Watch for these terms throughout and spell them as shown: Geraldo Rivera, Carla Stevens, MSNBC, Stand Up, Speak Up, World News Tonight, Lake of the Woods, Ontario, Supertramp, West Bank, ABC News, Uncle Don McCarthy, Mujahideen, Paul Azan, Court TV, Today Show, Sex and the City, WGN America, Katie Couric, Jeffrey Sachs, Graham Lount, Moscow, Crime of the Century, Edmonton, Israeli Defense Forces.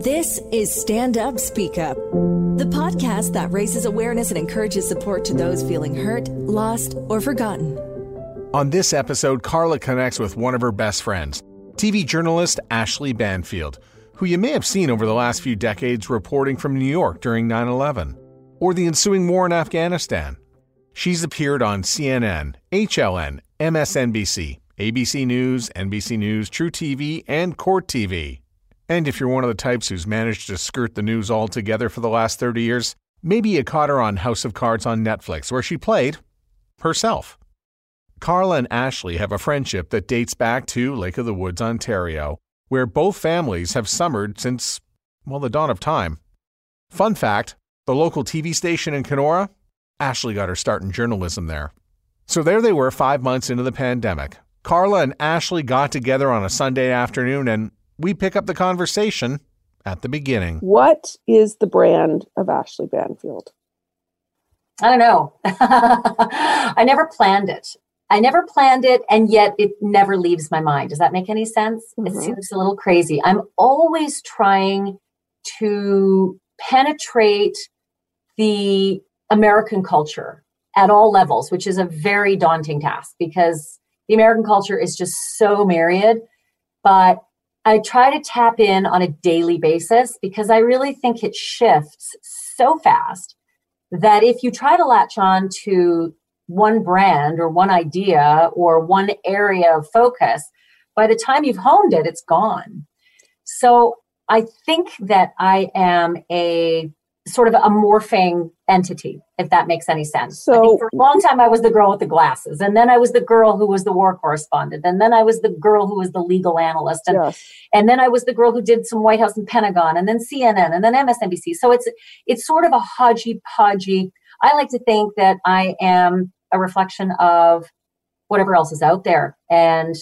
This is Stand Up, Speak Up, the podcast that raises awareness and encourages support to those feeling hurt, lost, or forgotten. On this episode, Carla connects with one of her best friends, TV journalist Ashley Banfield, who you may have seen over the last few decades reporting from New York during 9/11 or the ensuing war in Afghanistan. She's appeared on CNN, HLN, MSNBC, ABC News, NBC News, True TV, and Court TV. And if you're one of the types who's managed to skirt the news altogether for the last 30 years, maybe you caught her on House of Cards on Netflix, where she played herself. Carla and Ashley have a friendship that dates back to Lake of the Woods, Ontario, where both families have summered since, well, the dawn of time. Fun fact, the local TV station in Kenora, Ashley got her start in journalism there. So there they were 5 months into the pandemic. Carla and Ashley got together on a Sunday afternoon, and we pick up the conversation at the beginning. What is the brand of Ashley Banfield? I don't know. I never planned it. And yet it never leaves my mind. Does that make any sense? Mm-hmm. It seems a little crazy. I'm always trying to penetrate the American culture at all levels, which is a very daunting task because the American culture is just so myriad. But I try to tap in on a daily basis because I really think it shifts so fast that if you try to latch on to one brand or one idea or one area of focus, by the time you've honed it, it's gone. So I think that I am a sort of a morphing entity, if that makes any sense. So I think for a long time, I was the girl with the glasses. And then I was the girl who was the war correspondent. And then I was the girl who was the legal analyst. And, yes. And then I was the girl who did some White House and Pentagon and then CNN and then MSNBC. So it's sort of a hodgy-podgy. I like to think that I am a reflection of whatever else is out there and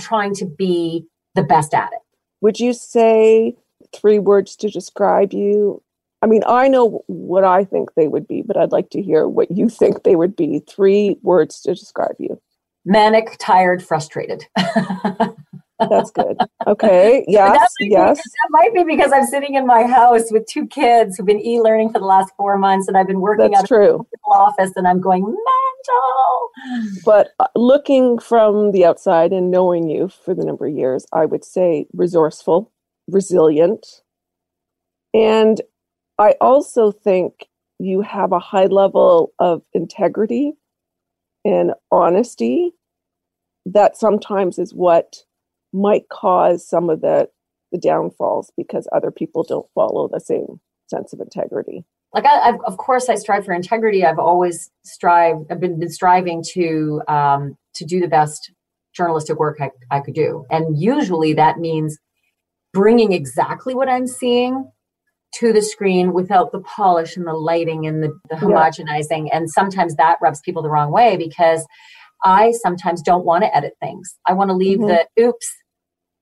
trying to be the best at it. Would you say three words to describe you? I mean, I know what I think they would be, but I'd like to hear what you think they would be. Three words to describe you. Manic, tired, frustrated. That's good. Okay. Yes. That might be because I'm sitting in my house with two kids who've been e-learning for the last 4 months, and I've been working out of the office, and I'm going mental. But looking from the outside and knowing you for the number of years, I would say resourceful, resilient, and I also think you have a high level of integrity and honesty that sometimes is what might cause some of the downfalls because other people don't follow the same sense of integrity. Like I strive for integrity. I've always strived. I've been striving to do the best journalistic work I could do, and usually that means bringing exactly what I'm seeing to the screen without the polish and the lighting and the homogenizing. And sometimes that rubs people the wrong way because I sometimes don't want to edit things. I want to leave the oops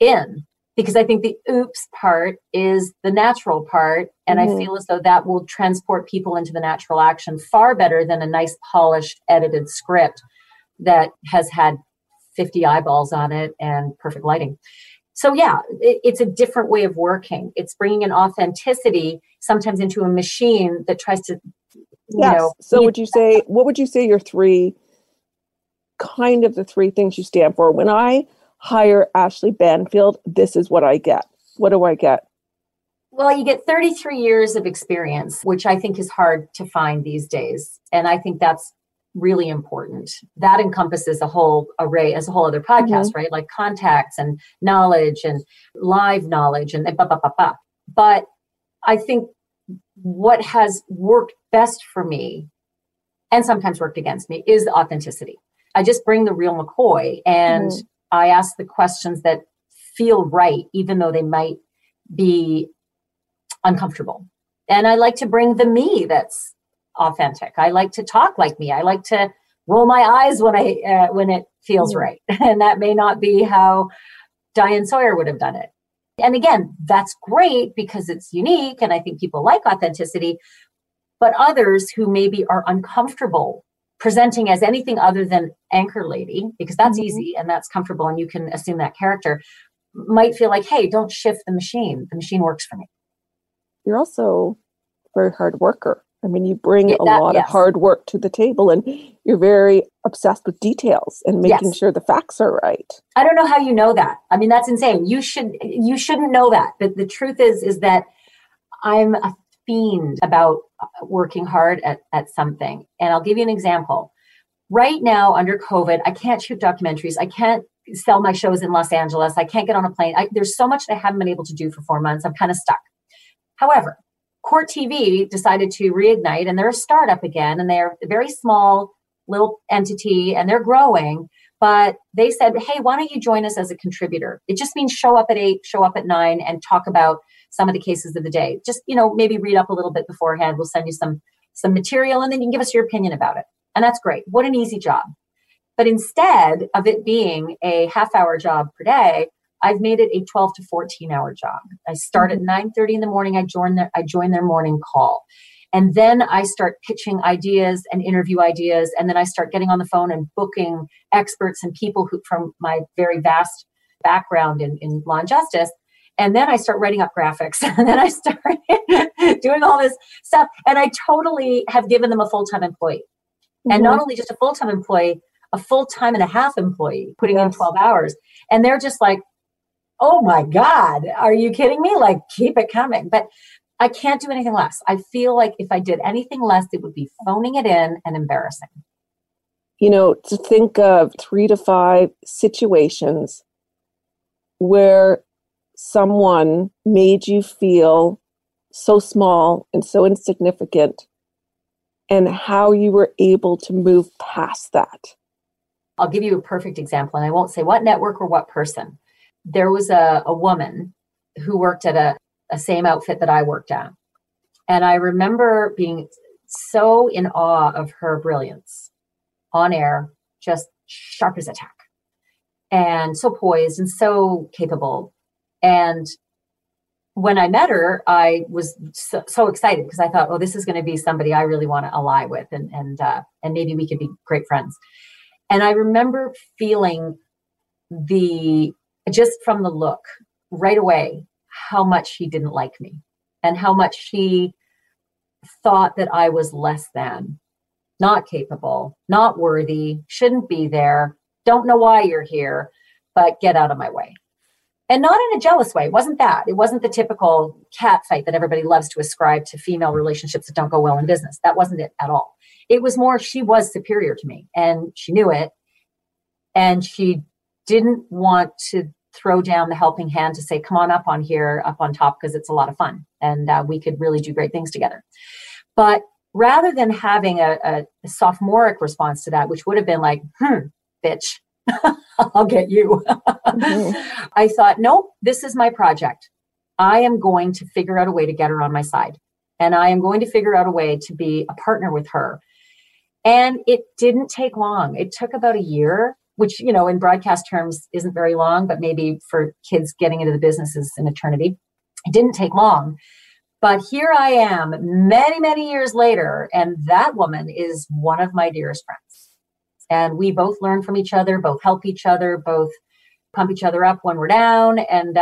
in because I think the oops part is the natural part. And I feel as though that will transport people into the natural action far better than a nice polished edited script that has had 50 eyeballs on it and perfect lighting. So yeah, it's a different way of working. It's bringing an authenticity sometimes into a machine that tries to, you know. So what would you say your three, kind of the three things you stand for? When I hire Ashley Banfield, this is what I get. What do I get? Well, you get 33 years of experience, which I think is hard to find these days. And I think that's really important. That encompasses a whole array as a whole other podcast, right? Like contacts and knowledge and live knowledge and blah, blah, blah, blah. But I think what has worked best for me and sometimes worked against me is authenticity. I just bring the real McCoy and I ask the questions that feel right, even though they might be uncomfortable. And I like to bring the me that's authentic. I like to talk like me. I like to roll my eyes when it feels right. And that may not be how Diane Sawyer would have done it. And again, that's great because it's unique. And I think people like authenticity, but others who maybe are uncomfortable presenting as anything other than anchor lady, because that's easy and that's comfortable and you can assume that character, might feel like, hey, don't shift the machine. The machine works for me. You're also a very hard worker. I mean, you bring a lot of hard work to the table, and you're very obsessed with details and making sure the facts are right. I don't know how you know that. I mean, that's insane. You shouldn't know that. But the truth is that I'm a fiend about working hard at something. And I'll give you an example. Right now, under COVID, I can't shoot documentaries. I can't sell my shows in Los Angeles. I can't get on a plane. There's so much that I haven't been able to do for 4 months. I'm kind of stuck. However, Court TV decided to reignite, and they're a startup again, and they're a very small little entity, and they're growing. But they said, hey, why don't you join us as a contributor? It just means show up at 8, show up at 9, and talk about some of the cases of the day. Just, you know, maybe read up a little bit beforehand. We'll send you some material, and then you can give us your opinion about it. And that's great. What an easy job. But instead of it being a half-hour job per day, I've made it a 12 to 14-hour job. I start at 9:30 in the morning. I join their morning call. And then I start pitching ideas and interview ideas. And then I start getting on the phone and booking experts and people who, from my very vast background in law and justice. And then I start writing up graphics. And then I start doing all this stuff. And I totally have given them a full-time employee. Mm-hmm. And not only just a full-time employee, a full-time and a half employee, putting in 12 hours. And they're just like, oh my God, are you kidding me? Like, keep it coming. But I can't do anything less. I feel like if I did anything less, it would be phoning it in and embarrassing. You know, to think of 3 to 5 situations where someone made you feel so small and so insignificant, and how you were able to move past that. I'll give you a perfect example, and I won't say what network or what person. There was a woman who worked at a same outfit that I worked at. And I remember being so in awe of her brilliance on air, just sharp as a tack, and so poised and so capable. And when I met her, I was so excited because I thought, oh, this is going to be somebody I really want to ally with and maybe we could be great friends. And I remember feeling just from the look right away, how much she didn't like me and how much she thought that I was less than, not capable, not worthy, shouldn't be there, don't know why you're here, but get out of my way. And not in a jealous way. It wasn't that. It wasn't the typical cat fight that everybody loves to ascribe to female relationships that don't go well in business. That wasn't it at all. It was more she was superior to me and she knew it. And she didn't want to throw down the helping hand to say, come on up on here, up on top, because it's a lot of fun and we could really do great things together. But rather than having a sophomoric response to that, which would have been like, bitch, I'll get you. Mm-hmm. I thought, nope, this is my project. I am going to figure out a way to get her on my side. And I am going to figure out a way to be a partner with her. And it didn't take long. It took about a year, which, you know, in broadcast terms isn't very long, but maybe for kids getting into the business is an eternity. It didn't take long. But here I am many, many years later, and that woman is one of my dearest friends. And we both learn from each other, both help each other, both pump each other up when we're down. And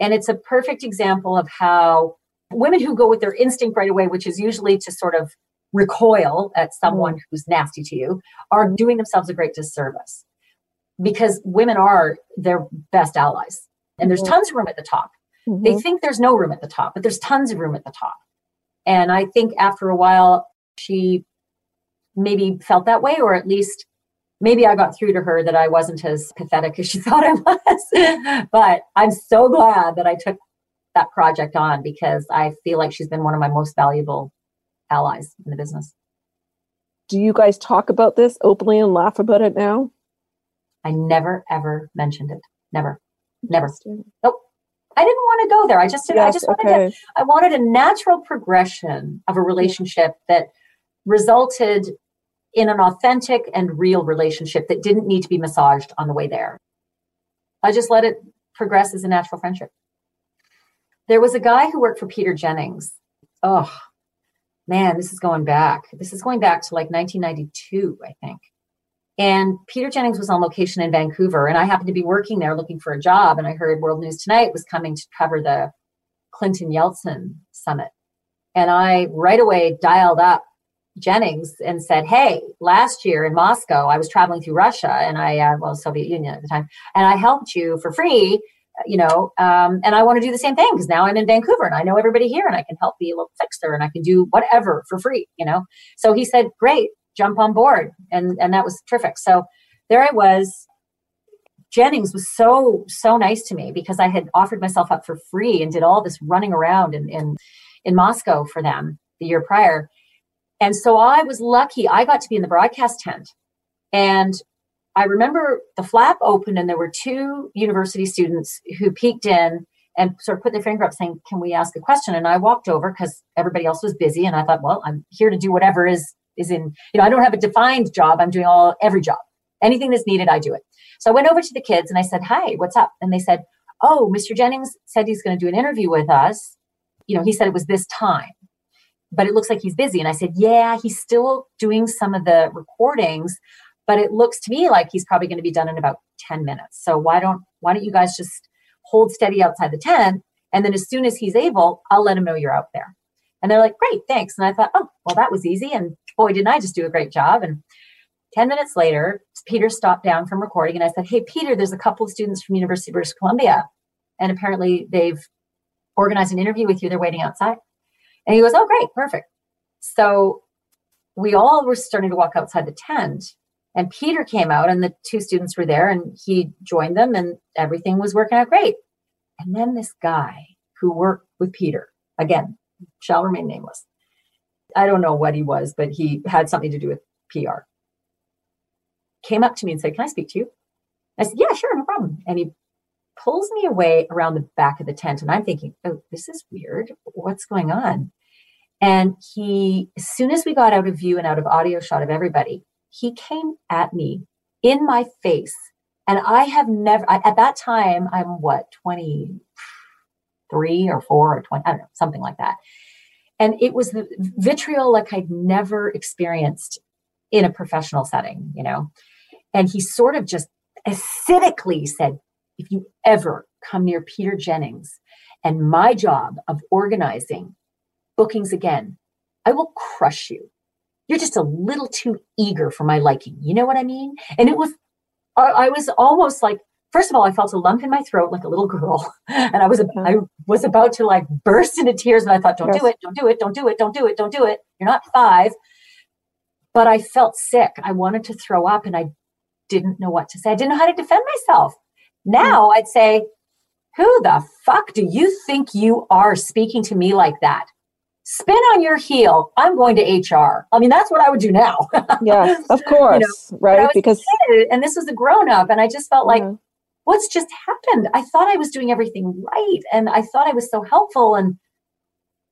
it's a perfect example of how women who go with their instinct right away, which is usually to sort of recoil at someone who's nasty to you, are doing themselves a great disservice. Because women are their best allies. And there's tons of room at the top. Mm-hmm. They think there's no room at the top, but there's tons of room at the top. And I think after a while, she maybe felt that way, or at least maybe I got through to her that I wasn't as pathetic as she thought I was. But I'm so glad that I took that project on because I feel like she's been one of my most valuable allies in the business. Do you guys talk about this openly and laugh about it now? I never, ever mentioned it. Never. Nope. I didn't want to go there. I just didn't. Yes, I just wanted to, I wanted a natural progression of a relationship that resulted in an authentic and real relationship that didn't need to be massaged on the way there. I just let it progress as a natural friendship. There was a guy who worked for Peter Jennings. Oh, man, this is going back. This is going back to like 1992, I think. And Peter Jennings was on location in Vancouver, and I happened to be working there looking for a job. And I heard World News Tonight was coming to cover the Clinton-Yeltsin summit. And I right away dialed up Jennings and said, hey, last year in Moscow, I was traveling through Russia and I, well, Soviet Union at the time, and I helped you for free, you know, and I want to do the same thing because now I'm in Vancouver and I know everybody here and I can help be a little fixer and I can do whatever for free, you know? So he said, great, jump on board. And that was terrific. So there I was. Jennings was so nice to me because I had offered myself up for free and did all this running around in Moscow for them the year prior. And so I was lucky. I got to be in the broadcast tent. And I remember the flap opened and there were two university students who peeked in and sort of put their finger up saying, can we ask a question? And I walked over because everybody else was busy. And I thought, well, I'm here to do whatever is in, you know, I don't have a defined job. I'm doing every job. Anything that's needed, I do it. So I went over to the kids and I said, hi, what's up? And they said, oh, Mr. Jennings said he's going to do an interview with us. You know, he said it was this time, but it looks like he's busy. And I said, yeah, he's still doing some of the recordings, but it looks to me like he's probably going to be done in about 10 minutes. So why don't you guys just hold steady outside the tent? And then as soon as he's able, I'll let him know you're out there. And they're like, great, thanks. And I thought, oh, well, that was easy. And boy, didn't I just do a great job. And 10 minutes later, Peter stopped down from recording. And I said, hey, Peter, there's a couple of students from University of British Columbia. And apparently they've organized an interview with you. They're waiting outside. And he goes, oh, great, perfect. So we all were starting to walk outside the tent and Peter came out and the two students were there and he joined them and everything was working out great. And then this guy who worked with Peter, again, shall remain nameless. I don't know what he was, but he had something to do with PR. Came up to me and said, can I speak to you? I said, yeah, sure, no problem. And he pulls me away around the back of the tent and I'm thinking, oh, this is weird. What's going on? And he, as soon as we got out of view and out of audio shot of everybody, he came at me in my face. And I have never, at that time, I'm what, 23 or 4 or 20, I don't know, something like that. And it was the vitriol like I'd never experienced in a professional setting, you know. And he sort of just acidically said, if you ever come near Peter Jennings and my job of organizing bookings again, I will crush you. You're just a little too eager for my liking. You know what I mean? And it was, I was almost like, first of all, I felt a lump in my throat like a little girl. And I was about to like burst into tears. And I thought, don't do it, don't do it, don't do it, don't do it, don't do it. You're not 5. But I felt sick. I wanted to throw up and I didn't know what to say. I didn't know how to defend myself. Now I'd say, who the fuck do you think you are speaking to me like that? Spin on your heel. I'm going to HR. I mean, that's what I would do now. Yes, of course. You know? Right. Because kid, and this was a grown up. And I just felt like, what's just happened? I thought I was doing everything right. And I thought I was so helpful. And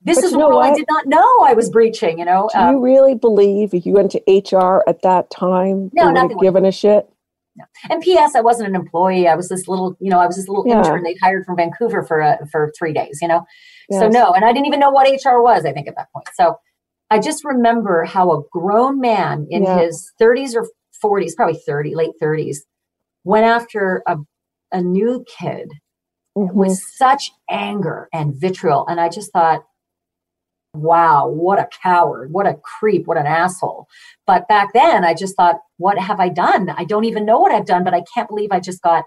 this is what I did not know I was breaching, you know. Do you really believe if you went to HR at that time, no, you would have given a shit? No. And P.S. I wasn't an employee. I was this little, you know, intern they'd hired from Vancouver for 3 days, you know. Yes. So no, and I didn't even know what HR was, I think, at that point. So I just remember how a grown man in his 30s or 40s, probably 30, late 30s, went after a new kid with such anger and vitriol. And I just thought, wow, what a coward, what a creep, what an asshole. But back then I just thought, what have I done? I don't even know what I've done, but I can't believe I just got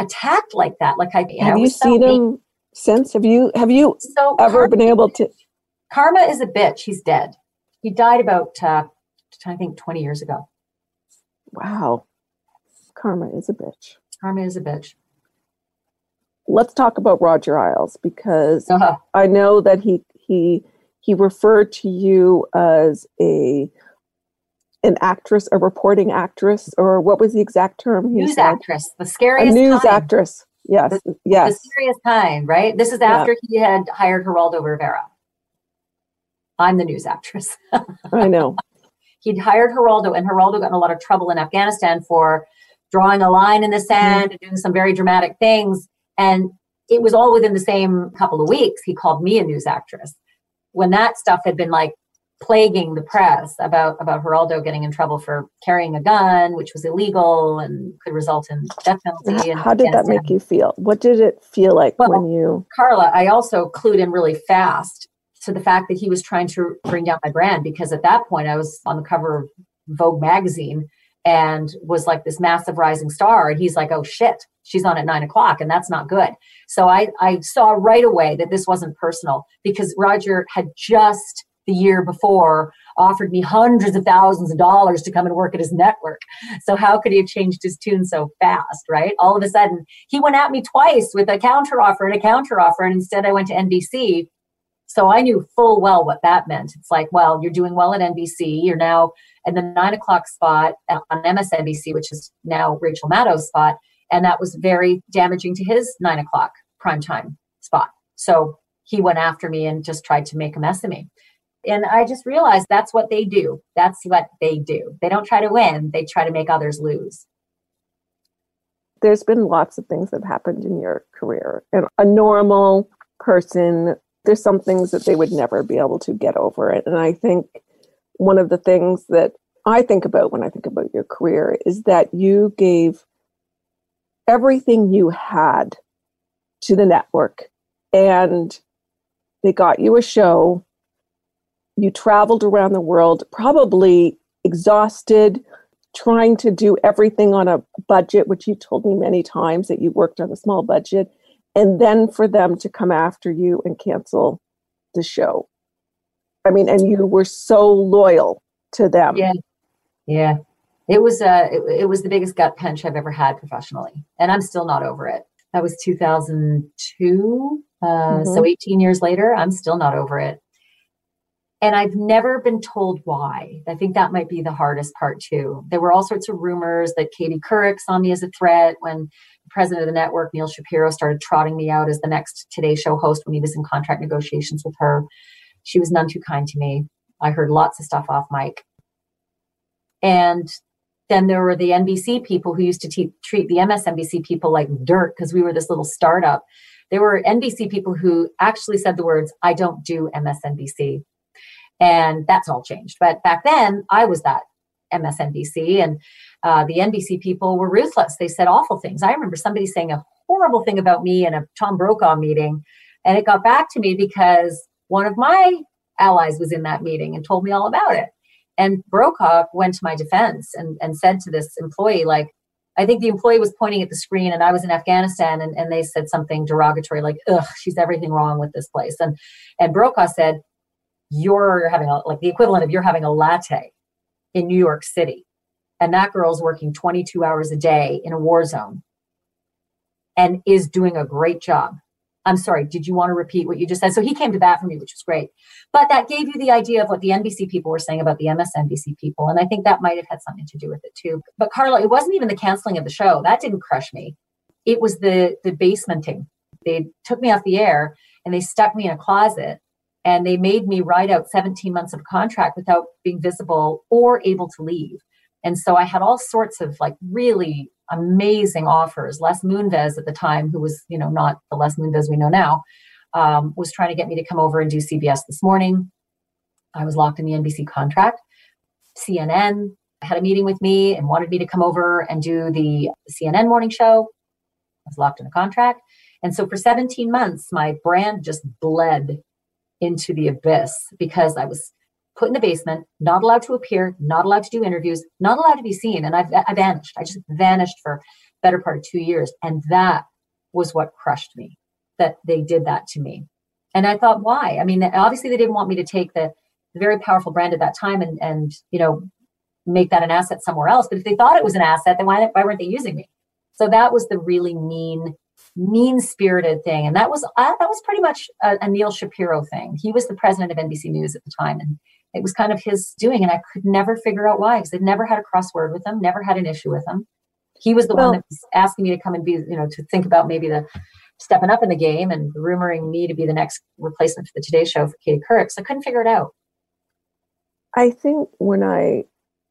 attacked like that. Like have you seen him since? Have you so ever been able to? Karma is a bitch. He's dead. He died about, I think 20 years ago. Wow. Karma is a bitch. Karma is a bitch. Let's talk about Roger Ailes because I know that he referred to you as an actress, a reporting actress, or what was the exact term? News actress, the scariest. A news actress. Yes, yes. The serious kind, right? This is after he had hired Geraldo Rivera. I'm the news actress. I know. He'd hired Geraldo, and Geraldo got in a lot of trouble in Afghanistan for drawing a line in the sand and doing some very dramatic things. And it was all within the same couple of weeks. He called me a news actress. When that stuff had been like plaguing the press about Geraldo getting in trouble for carrying a gun, which was illegal and could result in death penalty. How did that make you feel? What did it feel like when you... Carla, I also clued in really fast to the fact that he was trying to bring down my brand, because at that point I was on the cover of Vogue magazine and was like this massive rising star. And he's like, oh shit, she's on at 9 o'clock and that's not good. So I saw right away that this wasn't personal, because Roger had just the year before offered me hundreds of thousands of dollars to come and work at his network. So how could he have changed his tune so fast, right? All of a sudden, he went at me twice with a counteroffer, and instead I went to NBC. So I knew full well what that meant. It's like, well, you're doing well at NBC. You're now in the 9 o'clock spot on MSNBC, which is now Rachel Maddow's spot. And that was very damaging to his 9 o'clock primetime spot. So he went after me and just tried to make a mess of me. And I just realized that's what they do. That's what they do. They don't try to win. They try to make others lose. There's been lots of things that have happened in your career. And a normal person, there's some things that they would never be able to get over it. And I think one of the things that I think about when I think about your career is that you gave everything you had to the network, and they got you a show. You traveled around the world, probably exhausted, trying to do everything on a budget, which you told me many times that you worked on a small budget. And then for them to come after you and cancel the show. I mean, and you were so loyal to them. Yeah, yeah. It was the biggest gut punch I've ever had professionally. And I'm still not over it. That was 2002. So 18 years later, I'm still not over it. And I've never been told why. I think that might be the hardest part too. There were all sorts of rumors that Katie Couric saw me as a threat when the president of the network, Neil Shapiro, started trotting me out as the next Today Show host when he was in contract negotiations with her. She was none too kind to me. I heard lots of stuff off mic. And then there were the NBC people who used to treat the MSNBC people like dirt because we were this little startup. There were NBC people who actually said the words, I don't do MSNBC. And that's all changed. But back then, I was that MSNBC, and the NBC people were ruthless. They said awful things. I remember somebody saying a horrible thing about me in a Tom Brokaw meeting, and it got back to me because one of my allies was in that meeting and told me all about it. And Brokaw went to my defense and said to this employee, like, I think the employee was pointing at the screen and I was in Afghanistan, and they said something derogatory, like, ugh, she's everything wrong with this place. And Brokaw said, you're having like the equivalent of you're having a latte in New York City. And that girl's working 22 hours a day in a war zone and is doing a great job. I'm sorry, did you want to repeat what you just said? So he came to bat for me, which was great. But that gave you the idea of what the NBC people were saying about the MSNBC people. And I think that might have had something to do with it too. But Carla, it wasn't even the canceling of the show. That didn't crush me. It was the basementing. They took me off the air and they stuck me in a closet. And they made me ride out 17 months of contract without being visible or able to leave. And so I had all sorts of like really amazing offers. Les Moonves at the time, who was, you know, not the Les Moonves we know now, was trying to get me to come over and do CBS This Morning. I was locked in the NBC contract. CNN had a meeting with me and wanted me to come over and do the CNN morning show. I was locked in a contract. And so for 17 months, my brand just bled into the abyss because I was put in the basement, not allowed to appear, not allowed to do interviews, not allowed to be seen. And I vanished. I just vanished for the better part of 2 years. And that was what crushed me, that they did that to me. And I thought, why? I mean, obviously they didn't want me to take the very powerful brand at that time and you know, make that an asset somewhere else. But if they thought it was an asset, then why weren't they using me? So that was the really mean-spirited thing. And that was pretty much a Neil Shapiro thing. He was the president of NBC News at the time. And it was kind of his doing. And I could never figure out why, because I'd never had a crossword with him, never had an issue with him. He was the one that was asking me to come and be, you know, to think about maybe the stepping up in the game and rumoring me to be the next replacement for the Today Show for Katie Couric. So I couldn't figure it out. I think when I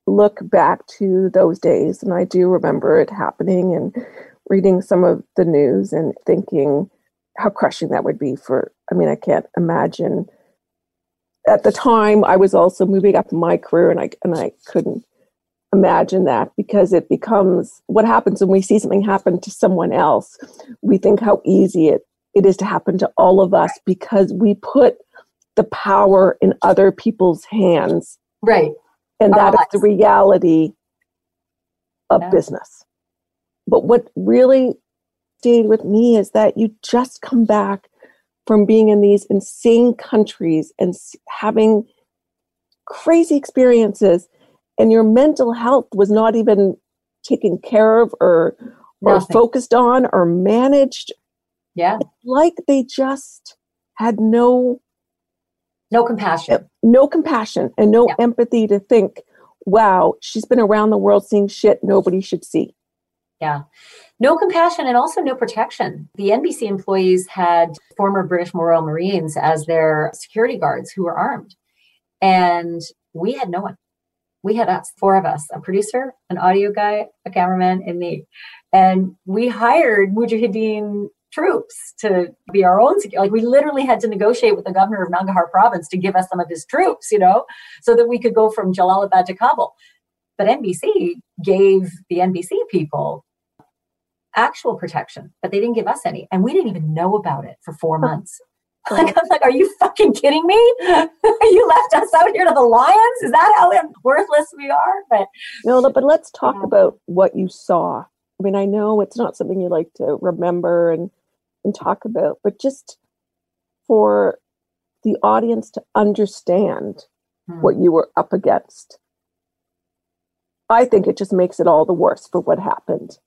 look back to those days, and I do remember it happening and reading some of the news and thinking how crushing that would be for, I mean, I can't imagine. At the time, I was also moving up in my career, and I couldn't imagine that, because it becomes what happens when we see something happen to someone else. We think how easy it is to happen to all of us, because we put the power in other people's hands. Right. And that is the reality of business. But what really stayed with me is that you just come back from being in these insane countries and having crazy experiences, and your mental health was not even taken care of or focused on or managed. Yeah. It's like they just had no compassion. No compassion and no empathy to think, wow, she's been around the world seeing shit nobody should see. Yeah. No compassion and also no protection. The NBC employees had former British Royal Marines as their security guards who were armed. And we had no one. We had us, four of us, a producer, an audio guy, a cameraman, and me. And we hired Mujahideen troops to be our own security. Like, we literally had to negotiate with the governor of Nangarhar province to give us some of his troops, you know, so that we could go from Jalalabad to Kabul. But NBC gave the NBC people actual protection, but they didn't give us any. And we didn't even know about it for 4 months. Like, I'm like, are you fucking kidding me? You left us out here to the lions? Is that how worthless we are? But no, but let's talk about what you saw. I mean, I know it's not something you like to remember and talk about, but just for the audience to understand what you were up against. I think it just makes it all the worse for what happened.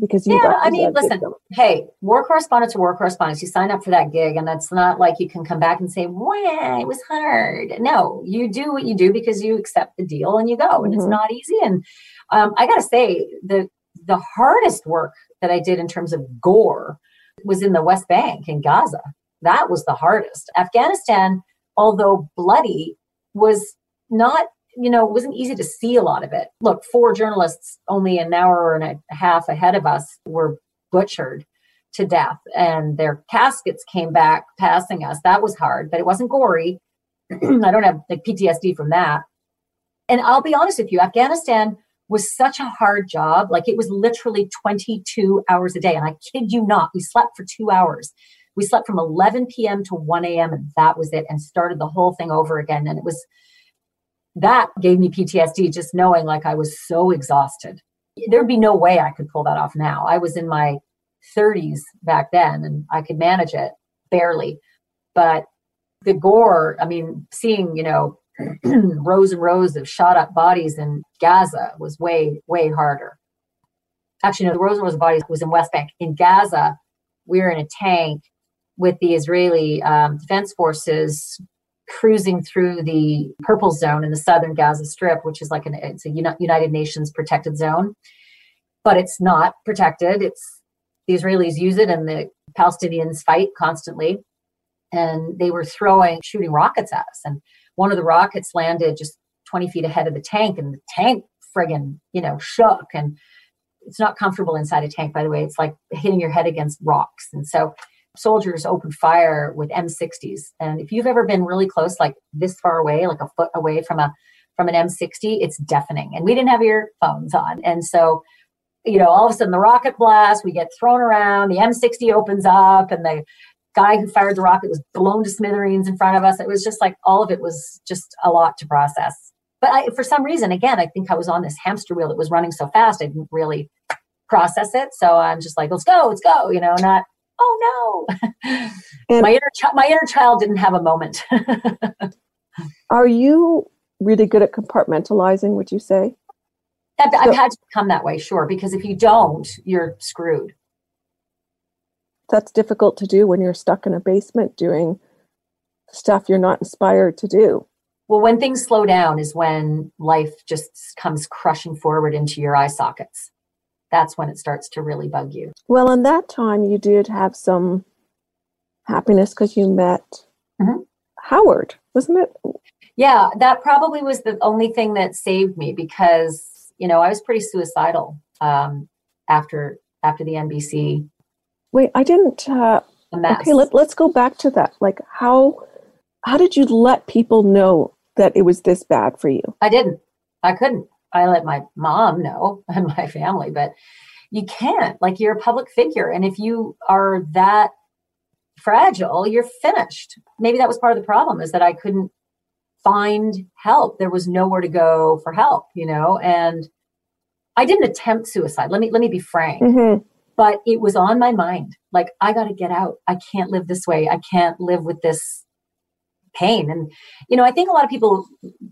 Because war correspondent to war correspondent, you sign up for that gig, and that's not like you can come back and say, well, it was hard. No, you do what you do because you accept the deal and you go, and it's not easy. And I got to say, the hardest work that I did in terms of gore was in the West Bank in Gaza. That was the hardest. Afghanistan, although bloody, was not, you know, it wasn't easy to see a lot of it. Look, four journalists only an hour and a half ahead of us were butchered to death, and their caskets came back passing us. That was hard, but it wasn't gory. I don't have like PTSD from that. And I'll be honest with you, Afghanistan was such a hard job. Like, it was literally 22 hours a day. And I kid you not, we slept for 2 hours. We slept from 11 p.m. to 1 a.m. and that was it, and started the whole thing over again. And that gave me PTSD, just knowing like I was so exhausted. There'd be no way I could pull that off now. I was in my 30s back then and I could manage it barely. But the gore, I mean, seeing, you know, rows and rows of shot up bodies in Gaza was way, way harder. Actually, no, the rows and rows of bodies was in West Bank. In Gaza, we were in a tank with the Israeli Defense Forces cruising through the purple zone in the southern Gaza Strip, which is like it's a United Nations protected zone, but it's not protected. It's the Israelis use it and the Palestinians fight constantly. And they were shooting rockets at us. And one of the rockets landed just 20 feet ahead of the tank, and the tank friggin', you know, shook. And it's not comfortable inside a tank, by the way. It's like hitting your head against rocks. And so soldiers opened fire with M60s. And if you've ever been really close, like this far away, like a foot away from an M60, it's deafening. And we didn't have earphones on. And so, you know, all of a sudden the rocket blast, we get thrown around, the M60 opens up, and the guy who fired the rocket was blown to smithereens in front of us. It was just like, all of it was just a lot to process. But for some reason, again, I think I was on this hamster wheel that was running so fast, I didn't really process it. So I'm just like, let's go, you know, not, oh no. And my inner child didn't have a moment. Are you really good at compartmentalizing, would you say? I've had to become that way, sure, because if you don't, you're screwed. That's difficult to do when you're stuck in a basement doing stuff you're not inspired to do. Well, when things slow down is when life just comes crushing forward into your eye sockets. that's when it starts to really bug you. Well, in that time, you did have some happiness because you met Howard, wasn't it? Yeah, that probably was the only thing that saved me because, you know, I was pretty suicidal after the NBC. Wait, I didn't. Okay, let's go back to that. Like, how did you let people know that it was this bad for you? I didn't. I couldn't. I let my mom know and my family, but you can't. Like, you're a public figure. And if you are that fragile, you're finished. Maybe that was part of the problem, is that I couldn't find help. There was nowhere to go for help, you know, and I didn't attempt suicide. Let me be frank, but it was on my mind. Like, I got to get out. I can't live this way. I can't live with this pain. And, you know, I think a lot of people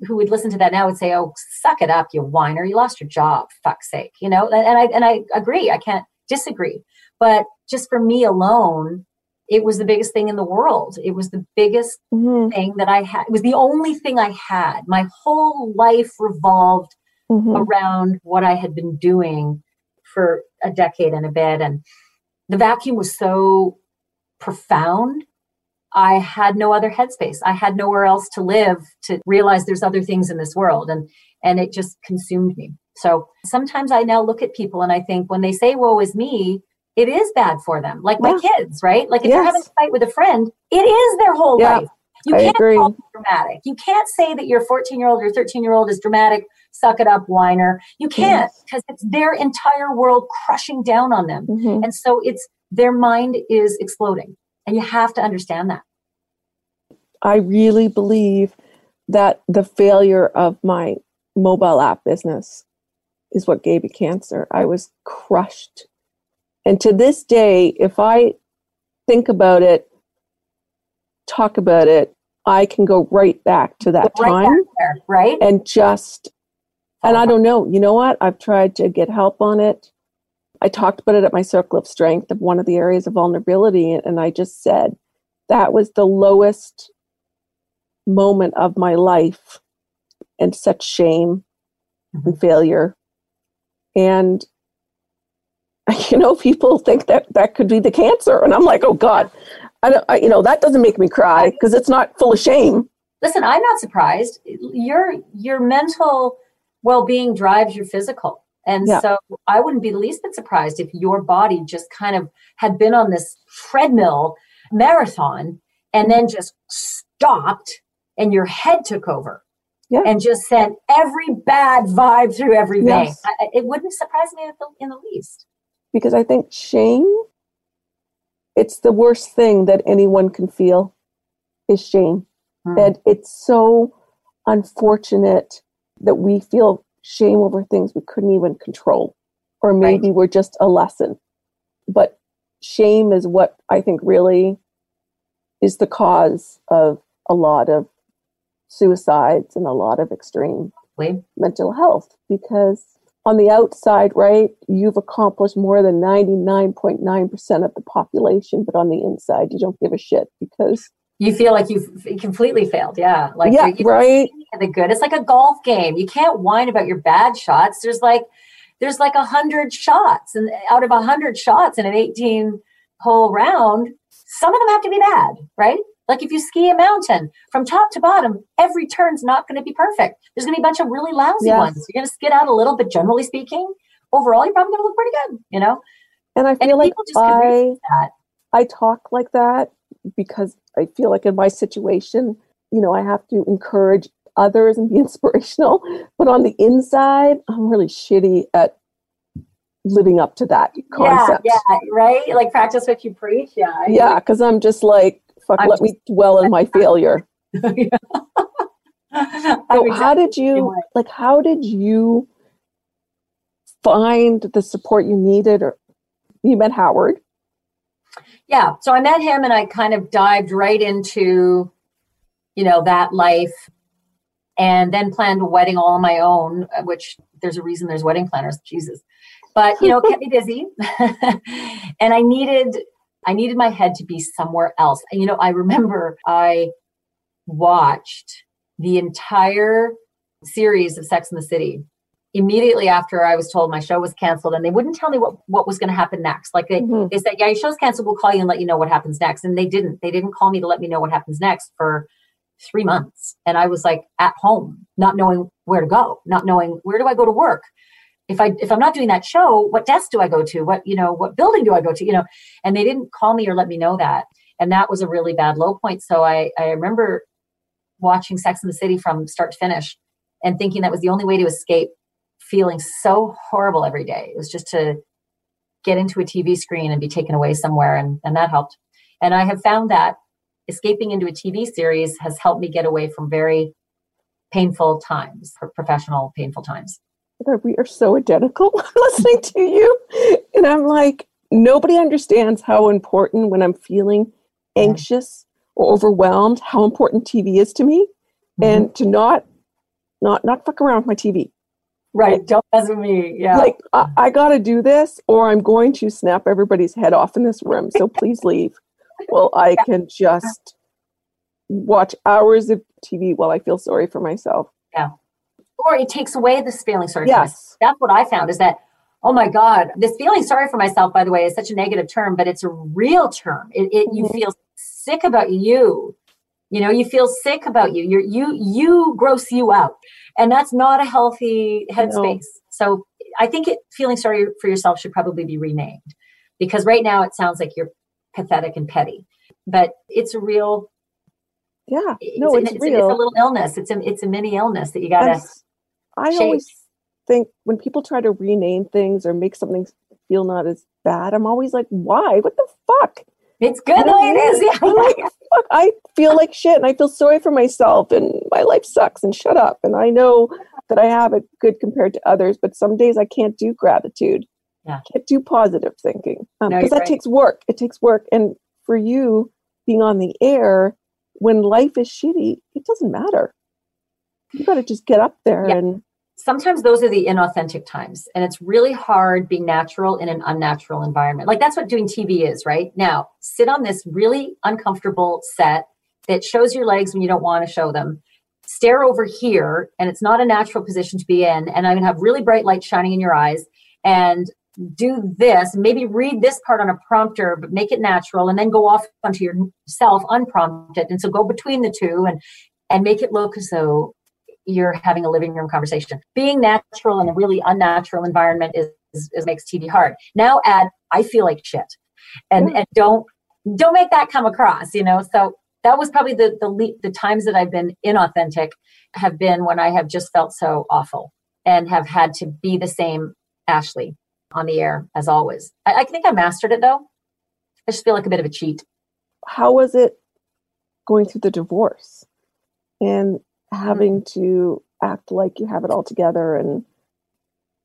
who would listen to that now would say, oh, suck it up, you whiner. You lost your job, fuck's sake. You know, and I agree. I can't disagree. But just for me alone, it was the biggest thing in the world. It was the biggest thing that I had. It was the only thing I had. My whole life revolved around what I had been doing for a decade and a bit. And the vacuum was so profound. I had no other headspace. I had nowhere else to live to realize there's other things in this world. And it just consumed me. So sometimes I now look at people and I think when they say, woe is me, it is bad for them. Like my kids, right? Like if you're having a fight with a friend, it is their whole life. You can't call them dramatic. You can't say that your 14-year-old or 13-year-old is dramatic. Suck it up, whiner. You can't, because it's their entire world crushing down on them. And so it's their mind is exploding. And you have to understand that. I really believe that the failure of my mobile app business is what gave me cancer. I was crushed. And to this day, if I think about it, talk about it, I can go right back to that time. There, right? And just, and I don't know, you know what? I've tried to get help on it. I talked about it at my circle of strength of one of the areas of vulnerability. And I just said, that was the lowest moment of my life and such shame and failure. And, you know, people think that that could be the cancer. And I'm like, oh God, that doesn't make me cry because it's not full of shame. Listen, I'm not surprised. Your mental well-being drives your physical. And so I wouldn't be the least bit surprised if your body just kind of had been on this treadmill marathon and then just stopped and your head took over and just sent every bad vibe through every vein. Yes. It wouldn't surprise me in the least. Because I think shame, it's the worst thing that anyone can feel is shame. And it's so unfortunate that we feel shame over things we couldn't even control, or maybe we're just a lesson. But shame is what I think really is the cause of a lot of suicides and a lot of extreme mental health, because on the outside, right, you've accomplished more than 99.9% of the population, but on the inside, you don't give a shit because you feel like you've completely failed. Yeah. Like you the good. It's like a golf game. You can't whine about your bad shots. There's like 100 shots, and out of 100 shots in an 18-hole round, some of them have to be bad, right? Like if you ski a mountain from top to bottom, every turn's not going to be perfect. There's going to be a bunch of really lousy ones. You're going to skid out a little, but generally speaking, overall, you're probably going to look pretty good, you know? And I feel like I talk like that because I feel like in my situation, you know, I have to encourage others and be inspirational. But on the inside, I'm really shitty at living up to that concept. Yeah, right? Like practice what you preach, yeah, because I'm just like, fuck, let me dwell in my failure. So how did you find the support you needed? Or you met Howard? Yeah. So I met him and I kind of dived right into, you know, that life, and then planned a wedding all on my own, which there's a reason there's wedding planners. Jesus. But, you know, it kept me busy. And I needed my head to be somewhere else. And, you know, I remember I watched the entire series of Sex and the City immediately after I was told my show was canceled, and they wouldn't tell me what was going to happen next. Like they said, yeah, your show's canceled. We'll call you and let you know what happens next. And they didn't. They didn't call me to let me know what happens next for 3 months. And I was like at home, not knowing where to go, not knowing where do I go to work. If I'm not doing that show, what desk do I go to? What building do I go to? And they didn't call me or let me know that. And that was a really bad low point. So I remember watching Sex and the City from start to finish and thinking that was the only way to escape feeling so horrible every day. It was just to get into a TV screen and be taken away somewhere. And that helped. And I have found that escaping into a TV series has helped me get away from very painful times, professional painful times. We are so identical listening to you. And I'm like, nobody understands how important when I'm feeling anxious or overwhelmed, how important TV is to me, and to not fuck around with my TV. Right. Don't mess with me. Yeah. Like, I got to do this or I'm going to snap everybody's head off in this room. So please leave. Well, I can just watch hours of TV while I feel sorry for myself. Yeah. Or it takes away this feeling sorry for myself. That's what I found is that, oh my God, this feeling sorry for myself, by the way, is such a negative term, but it's a real term. You feel sick about you. You feel sick about you. You gross you out. And that's not a healthy headspace. No. So I think feeling sorry for yourself should probably be renamed, because right now it sounds like you're pathetic and petty, but it's a real, it's real. It's a little illness. It's a mini illness that you gotta. I always think when people try to rename things or make something feel not as bad, I'm always like, why? What the fuck? It's good the way it is. Yeah. I'm like, fuck, I feel like shit and I feel sorry for myself and my life sucks and shut up. And I know that I have it good compared to others, but some days I can't do gratitude. Yeah. Can't do positive thinking because that takes work. It takes work. And for you being on the air, when life is shitty, it doesn't matter. You got to just get up there and... Sometimes those are the inauthentic times, and it's really hard being natural in an unnatural environment. Like that's what doing TV is, right? Now, sit on this really uncomfortable set that shows your legs when you don't want to show them. Stare over here, and it's not a natural position to be in, and I'm going to have really bright light shining in your eyes, and do this, maybe read this part on a prompter, but make it natural, and then go off onto yourself unprompted, and so go between the two and make it look as though you're having a living room conversation. Being natural in a really unnatural environment is makes TV hard. Now add, I feel like shit. And don't make that come across, So that was probably the times that I've been inauthentic have been when I have just felt so awful and have had to be the same Ashley on the air as always. I think I mastered it though. I just feel like a bit of a cheat. How was it going through the divorce? And having to act like you have it all together and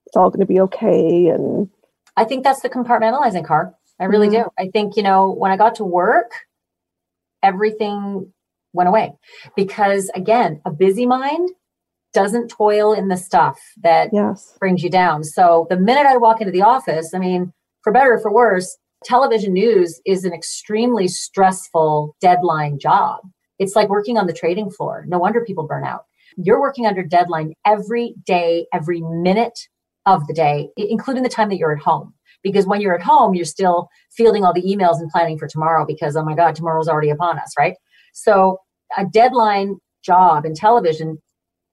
it's all going to be okay. And I think that's the compartmentalizing car. I really do. I think, when I got to work, everything went away because again, a busy mind doesn't toil in the stuff that brings you down. So the minute I walk into the office, I mean, for better or for worse, television news is an extremely stressful deadline job. It's like working on the trading floor. No wonder people burn out. You're working under deadline every day, every minute of the day, including the time that you're at home. Because when you're at home, you're still fielding all the emails and planning for tomorrow because, oh my God, tomorrow's already upon us, right? So a deadline job in television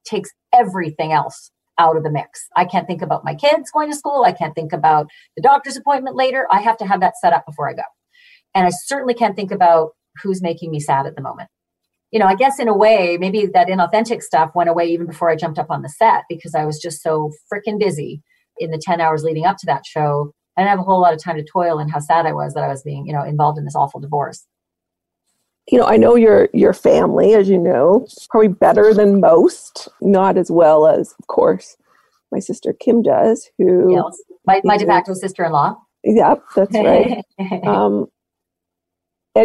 takes everything else out of the mix. I can't think about my kids going to school. I can't think about the doctor's appointment later. I have to have that set up before I go. And I certainly can't think about who's making me sad at the moment. I guess in a way, maybe that inauthentic stuff went away even before I jumped up on the set because I was just so freaking busy in the 10 hours leading up to that show. I didn't have a whole lot of time to toil in how sad I was that I was being, involved in this awful divorce. I know your family, as you know, probably better than most, not as well as, of course, my sister Kim does, who... Yes. My de facto sister-in-law. Yep, that's right. And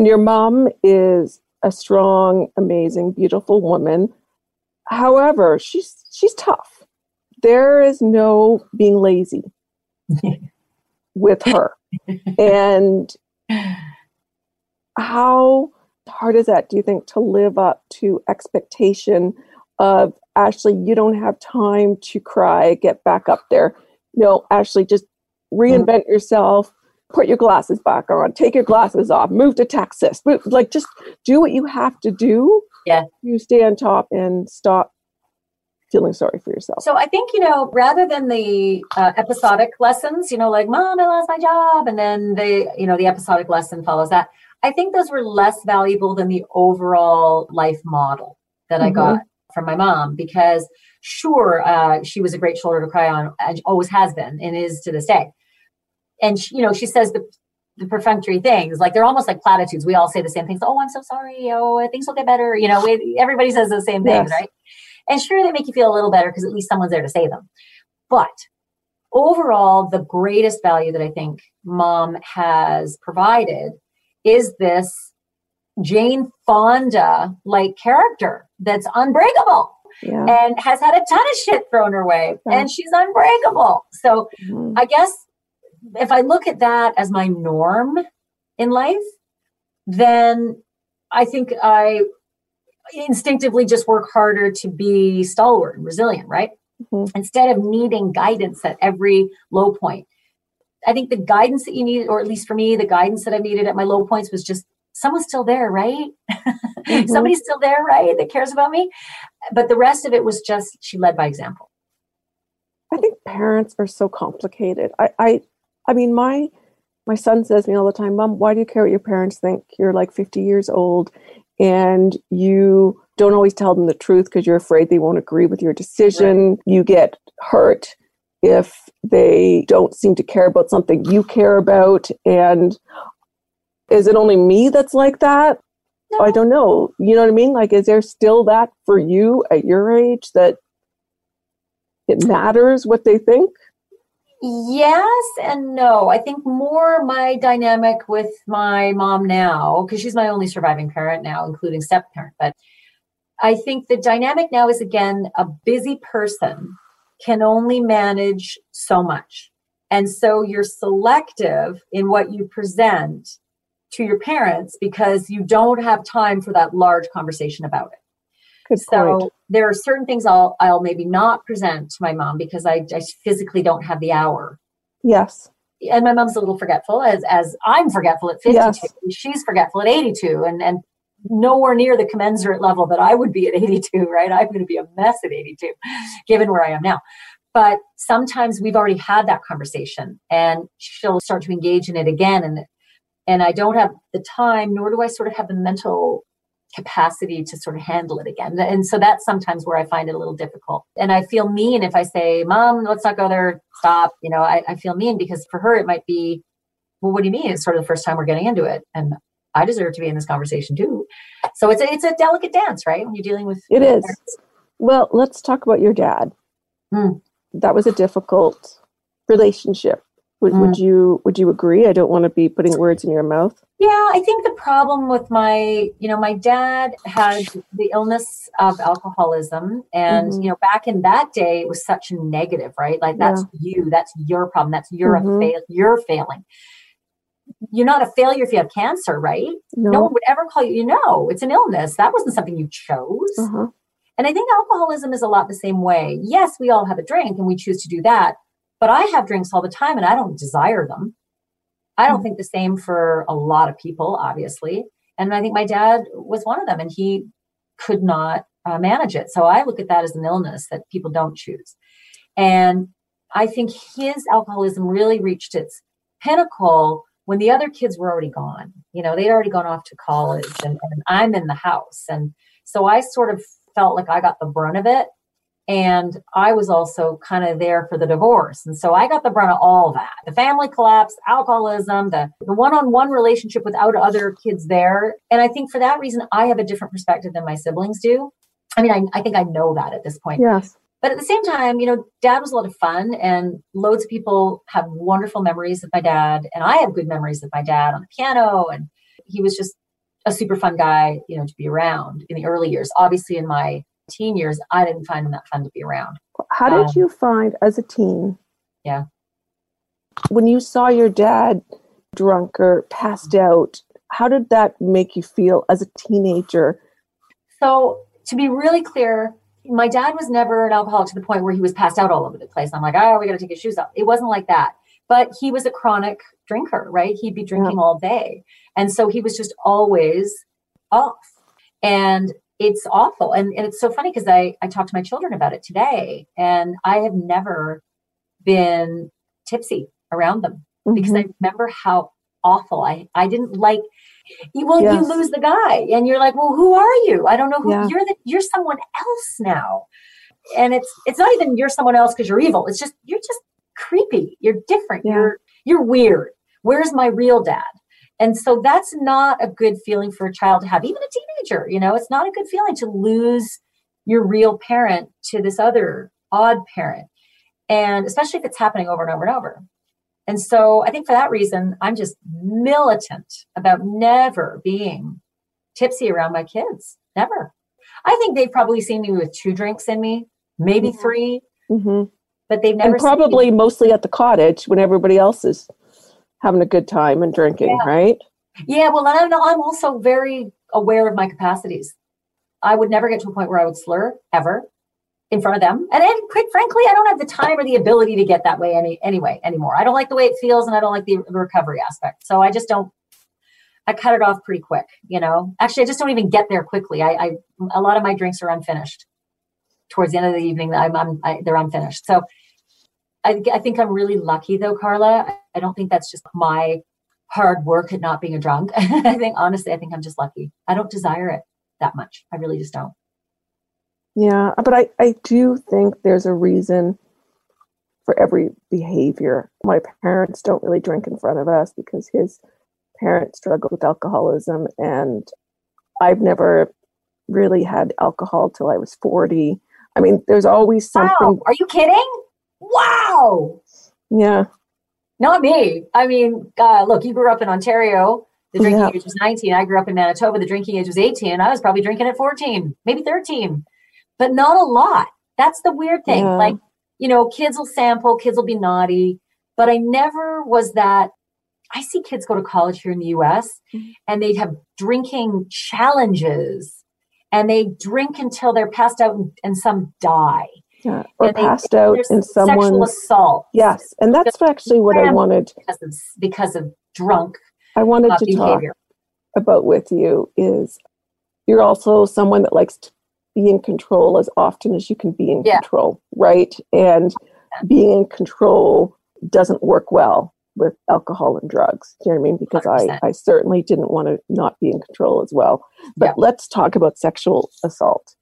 your mom is... a strong, amazing, beautiful woman. However, she's tough. There is no being lazy with her. And how hard is that, do you think, to live up to expectation of Ashley, you don't have time to cry, get back up there. No, Ashley, just reinvent yourself, put your glasses back on, take your glasses off, move to Texas. Like, just do what you have to do. Yeah. You stay on top and stop feeling sorry for yourself. So I think, rather than the episodic lessons, like, Mom, I lost my job. And then the episodic lesson follows that. I think those were less valuable than the overall life model that I got from my mom, because she was a great shoulder to cry on, and always has been and is to this day. And she says the perfunctory things, like they're almost like platitudes. We all say the same things. Oh, I'm so sorry. Oh, things will get better. Everybody says the same things, right? And sure, they make you feel a little better because at least someone's there to say them. But overall, the greatest value that I think Mom has provided is this Jane Fonda-like character that's unbreakable. Yeah. And has had a ton of shit thrown her way, and she's unbreakable. So I guess if I look at that as my norm in life, then I think I instinctively just work harder to be stalwart and resilient, right? Instead of needing guidance at every low point. I think the guidance that you need, or at least for me, the guidance that I needed at my low points was just, someone's still there, right? Somebody's still there, right? That cares about me. But the rest of it was just, she led by example. I think parents are so complicated. I mean, my son says to me all the time, Mom, why do you care what your parents think? You're like 50 years old and you don't always tell them the truth because you're afraid they won't agree with your decision. Right. You get hurt if they don't seem to care about something you care about. And is it only me that's like that? No. I don't know. You know what I mean? Like, is there still that for you at your age that it matters what they think? Yes and no. I think more my dynamic with my mom now, because she's my only surviving parent now, including step-parent. But I think the dynamic now is, again, a busy person can only manage so much. And so you're selective in what you present to your parents because you don't have time for that large conversation about it. Good so point. There are certain things I'll maybe not present to my mom because I physically don't have the hour. Yes. And my mom's a little forgetful, as I'm forgetful at 52. Yes. She's forgetful at 82 and nowhere near the commensurate level that I would be at 82, right? I'm going to be a mess at 82, given where I am now. But sometimes we've already had that conversation and she'll start to engage in it again. And I don't have the time, nor do I sort of have the mental capacity to sort of handle it again. And so that's sometimes where I find it a little difficult. And I feel mean if I say, Mom, let's not go there, stop. I feel mean because for her, it might be, well, what do you mean? It's sort of the first time we're getting into it. And I deserve to be in this conversation too. So it's a delicate dance, right? When you're dealing with it is. Parents. Well, let's talk about your dad. Mm. That was a difficult relationship. Would you agree? I don't want to be putting words in your mouth. Yeah, I think the problem with my dad had the illness of alcoholism. And, back in that day, it was such a negative, right? Like, that's you, that's your problem, that's you're failing. You're not a failure if you have cancer, right? No one would ever call you, it's an illness. That wasn't something you chose. Uh-huh. And I think alcoholism is a lot the same way. Yes, we all have a drink and we choose to do that. But I have drinks all the time and I don't desire them. I don't think the same for a lot of people, obviously. And I think my dad was one of them and he could not manage it. So I look at that as an illness that people don't choose. And I think his alcoholism really reached its pinnacle when the other kids were already gone. They'd already gone off to college and I'm in the house. And so I sort of felt like I got the brunt of it. And I was also kind of there for the divorce. And so I got the brunt of all that. The family collapse, alcoholism, the one-on-one relationship without other kids there. And I think for that reason, I have a different perspective than my siblings do. I mean, I think I know that at this point. Yes. But at the same time, Dad was a lot of fun and loads of people have wonderful memories of my dad. And I have good memories of my dad on the piano. And he was just a super fun guy, to be around in the early years. Obviously in my teen years, I didn't find him that fun to be around. How did you find, as a teen, when you saw your dad drunk or passed out, how did that make you feel as a teenager? So to be really clear, my dad was never an alcoholic to the point where he was passed out all over the place. I'm like, oh, we got to take his shoes off. It wasn't like that. But he was a chronic drinker, right? He'd be drinking all day. And so he was just always off. And it's awful. And it's so funny because I talked to my children about it today. And I have never been tipsy around them because I remember how awful I didn't like. You lose the guy and you're like, well, who are you? I don't know who you're someone else now. And it's not even you're someone else because you're evil. It's just, you're just creepy. You're different. Yeah. You're weird. Where's my real dad? And so that's not a good feeling for a child to have, even a teenager, you know, it's not a good feeling to lose your real parent to this other odd parent. And especially if it's happening over and over and over. And so I think for that reason, I'm just militant about never being tipsy around my kids. Never. I think they've probably seen me with 2 drinks in me, maybe 3, but they've never seen me. And probably mostly at the cottage when everybody else is having a good time and drinking, right? Yeah. Well, and I'm also very aware of my capacities. I would never get to a point where I would slur ever in front of them. And quite frankly, I don't have the time or the ability to get that way anyway anymore. I don't like the way it feels and I don't like the recovery aspect. So I just don't, I cut it off pretty quick, you know. Actually, I just don't even get there quickly. I a lot of my drinks are unfinished. Towards the end of the evening, they're unfinished. So I think I'm really lucky though, Carla. I don't think that's just my hard work at not being a drunk. I think I'm just lucky. I don't desire it that much. I really just don't. Yeah, but I do think there's a reason for every behavior. My parents don't really drink in front of us because his parents struggled with alcoholism, and I've never really had alcohol till I was 40. I mean, there's always something. Wow, are you kidding? Wow. Yeah. Not me. I mean, look, you grew up in Ontario. The drinking age was 19. I grew up in Manitoba. The drinking age was 18. I was probably drinking at 14, maybe 13. But not a lot. That's the weird thing. Yeah. Like, you know, kids will sample, kids will be naughty. But I never was that. I see kids go to college here in the US and they have drinking challenges and they drink until they're passed out and some die. Yeah. Or passed out in someone's sexual assault. Yes. And that's actually what I wanted. Because of drunk behavior. I wanted to talk about with you is you're also someone that likes to be in control as often as you can be in control, right? And being in control doesn't work well with alcohol and drugs. Do you know what I mean? Because I certainly didn't want to not be in control as well. But let's talk about sexual assault.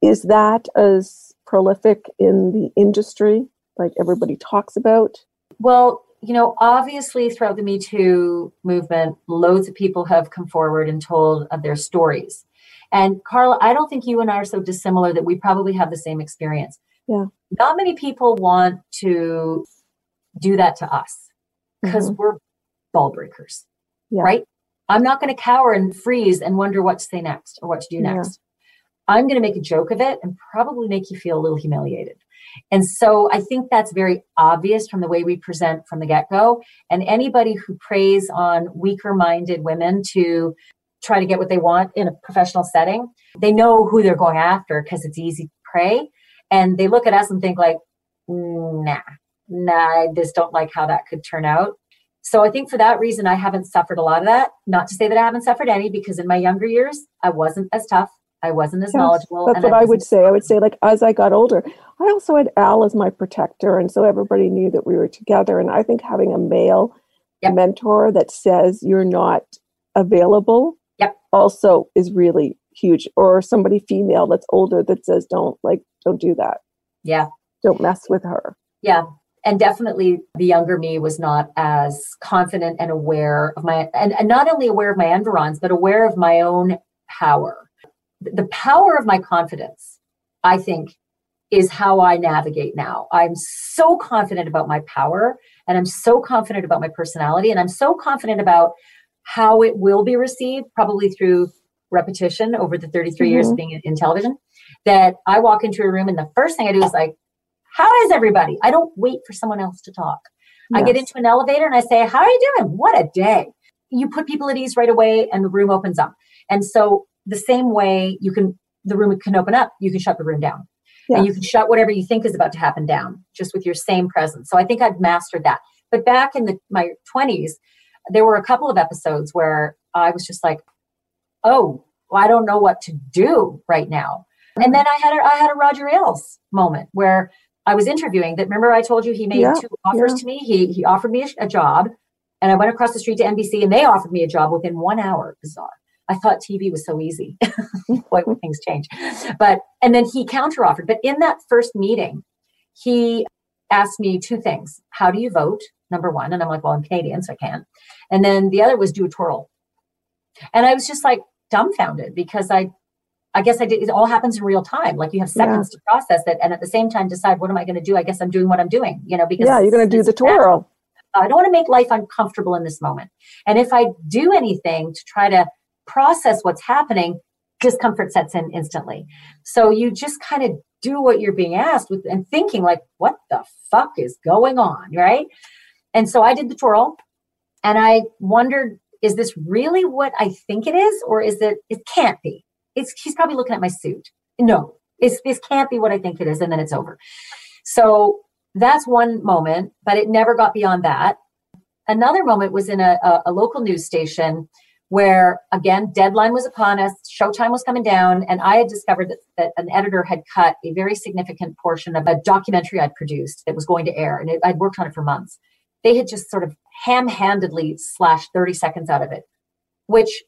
Is that as prolific in the industry, like everybody talks about? Well, you know, obviously throughout the Me Too movement, loads of people have come forward and told of their stories. And Carla, I don't think you and I are so dissimilar that we probably have the same experience. Yeah. Not many people want to do that to us because we're ball breakers, right? I'm not going to cower and freeze and wonder what to say next or what to do next. I'm going to make a joke of it and probably make you feel a little humiliated. And so I think that's very obvious from the way we present from the get-go. And anybody who preys on weaker-minded women to try to get what they want in a professional setting, they know who they're going after because it's easy prey. And they look at us and think like, nah, I just don't like how that could turn out. So I think for that reason, I haven't suffered a lot of that. Not to say that I haven't suffered any, because in my younger years, I wasn't as tough. I wasn't as knowledgeable. That's what I would say. I would say, like, as I got older, I also had Al as my protector. And so everybody knew that we were together. And I think having a male mentor that says you're not available also is really huge, or somebody female that's older that says don't do that, don't mess with her. And definitely the younger me was not as confident and aware of my and not only aware of my environs, but aware of my own power. The power of my confidence, I think, is how I navigate now. I'm so confident about my power, and I'm so confident about my personality, and I'm so confident about how it will be received, probably through repetition over the 33 years of being in television, that I walk into a room and the first thing I do is like, how is everybody? I don't wait for someone else to talk. Yes. I get into an elevator and I say, how are you doing? What a day. You put people at ease right away and the room opens up. And so the same way you can the room can open up, you can shut the room down. Yeah. And you can shut whatever you think is about to happen down just with your same presence. So I think I've mastered that. But back in my 20s, there were a couple of episodes where I was just like, oh, well, I don't know what to do right now. And then I had a Roger Ailes moment where I was interviewing that. Remember I told you he made two offers to me. He offered me a job and I went across the street to NBC and they offered me a job within 1 hour. Bizarre. I thought TV was so easy. Boy, when things change. And then he counteroffered. But in that first meeting, he asked me two things. How do you vote? Number one. And I'm like, well, I'm Canadian, so I can't. And then the other was do a twirl. And I was just like dumbfounded because I guess I did. It all happens in real time. Like you have seconds to process it. And at the same time, decide, what am I going to do? I guess I'm doing what I'm doing, because you're going to do the twirl. I don't want to make life uncomfortable in this moment. And if I do anything to try to process what's happening, discomfort sets in instantly. So you just kind of do what you're being asked with and thinking like, what the fuck is going on? Right. And so I did the twirl and I wondered, is this really what I think it is? Or is it, it can't be. He's probably looking at my suit. No, this can't be what I think it is. And then it's over. So that's one moment, but it never got beyond that. Another moment was in a local news station where, again, deadline was upon us, showtime was coming down, and I had discovered that an editor had cut a very significant portion of a documentary I'd produced that was going to air, and I'd worked on it for months. They had just sort of ham-handedly slashed 30 seconds out of it, which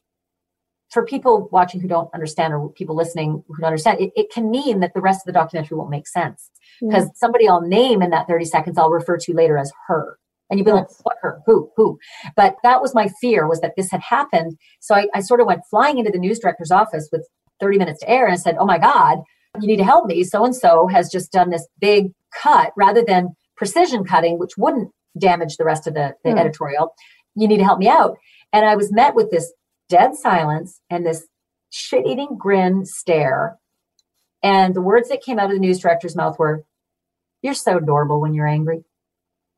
for people watching who don't understand or people listening who don't understand, it can mean that the rest of the documentary won't make sense because somebody I'll name in that 30 seconds I'll refer to later as her. And you'd be like, what her? Who? But that was my fear, was that this had happened. So I sort of went flying into the news director's office with 30 minutes to air. And I said, oh my God, you need to help me. So-and-so has just done this big cut rather than precision cutting, which wouldn't damage the rest of the editorial. You need to help me out. And I was met with this dead silence and this shit-eating grin stare. And the words that came out of the news director's mouth were, you're so adorable when you're angry.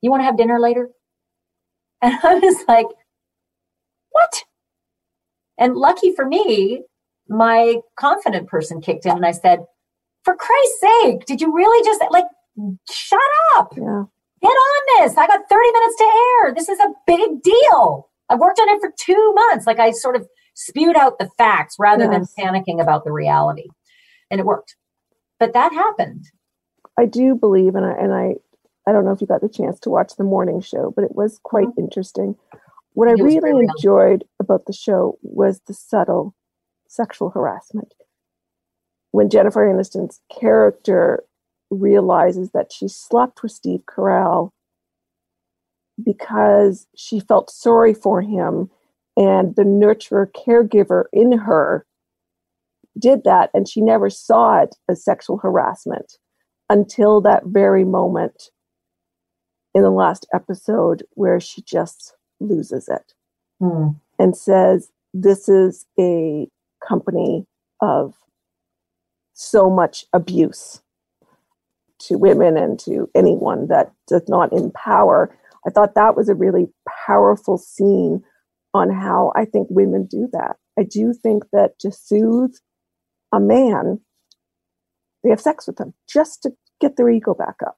You want to have dinner later? And I was like, what? And lucky for me, my confident person kicked in and I said, for Christ's sake, did you really just shut up? Yeah. Get on this. I got 30 minutes to air. This is a big deal. I've worked on it for 2 months. I sort of spewed out the facts rather than panicking about the reality. And it worked. But that happened. I do believe, and I don't know if you got the chance to watch The Morning Show, but it was quite interesting. What I really enjoyed about the show was the subtle sexual harassment. When Jennifer Aniston's character realizes that she slept with Steve Carell because she felt sorry for him, and the nurturer caregiver in her did that, and she never saw it as sexual harassment until that very moment in the last episode where she just loses it and says, this is a company of so much abuse to women and to anyone that does not empower. I thought that was a really powerful scene on how I think women do that. I do think that to soothe a man, they have sex with him just to get their ego back up.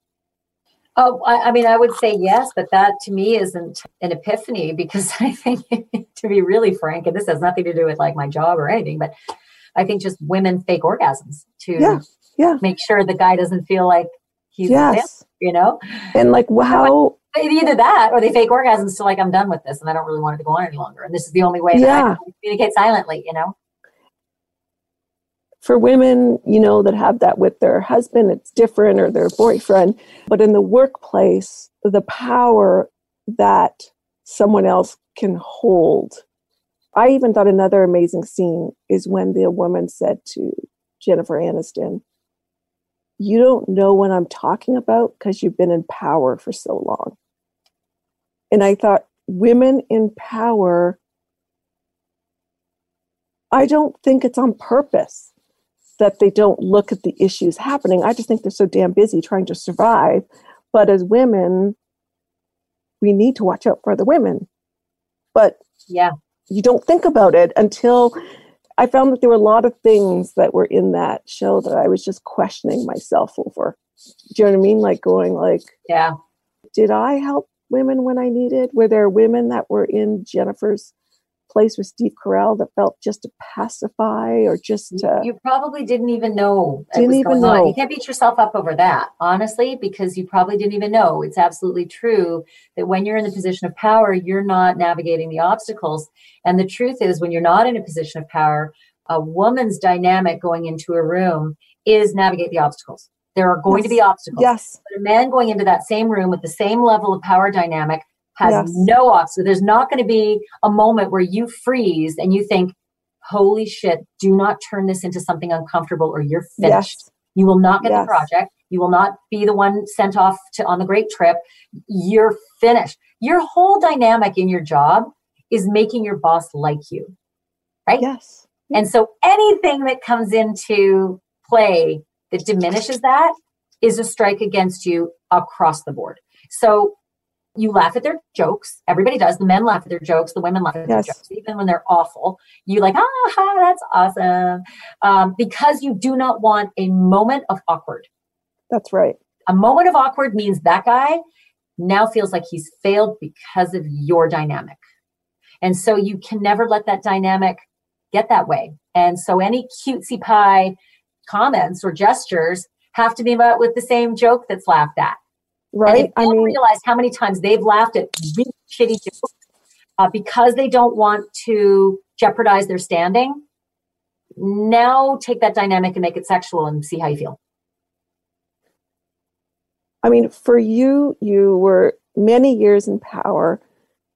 Oh, I mean, I would say yes, but that to me isn't an epiphany because I think, to be really frank, and this has nothing to do with my job or anything, but I think just women fake orgasms to make sure the guy doesn't feel like he's a man, And wow. Either that or they fake orgasms to I'm done with this and I don't really want it to go on any longer. And this is the only way that I can communicate silently, For women, that have that with their husband, it's different, or their boyfriend. But in the workplace, the power that someone else can hold. I even thought another amazing scene is when the woman said to Jennifer Aniston, you don't know what I'm talking about because you've been in power for so long. And I thought, women in power, I don't think it's on purpose that they don't look at the issues happening. I just think they're so damn busy trying to survive. But as women, we need to watch out for other women. But you don't think about it until I found that there were a lot of things that were in that show that I was just questioning myself over. Do you know what I mean? Like going like, yeah, did I help women when I needed? Were there women that were in Jennifer's place with Steve Carell that felt just to pacify or just to... You probably didn't even know. You can't beat yourself up over that, honestly, because you probably didn't even know. It's absolutely true that when you're in the position of power, you're not navigating the obstacles. And the truth is, when you're not in a position of power, a woman's dynamic going into a room is navigate the obstacles. There are going to be obstacles. Yes. But a man going into that same room with the same level of power dynamic has no obstacle. There's not going to be a moment where you freeze and you think, holy shit, do not turn this into something uncomfortable or you're finished. Yes. You will not get the project. You will not be the one sent off on the great trip. You're finished. Your whole dynamic in your job is making your boss like you, right? Yes. And so anything that comes into play that diminishes that is a strike against you across the board. So you laugh at their jokes. Everybody does. The men laugh at their jokes. The women laugh at their jokes. Even when they're awful, you like, ah, that's awesome. Because you do not want a moment of awkward. That's right. A moment of awkward means that guy now feels like he's failed because of your dynamic. And so you can never let that dynamic get that way. And so any cutesy pie comments or gestures have to be about with the same joke that's laughed at. Right. I don't realize how many times they've laughed at really shitty jokes because they don't want to jeopardize their standing. Now take that dynamic and make it sexual and see how you feel. I mean, for you, you were many years in power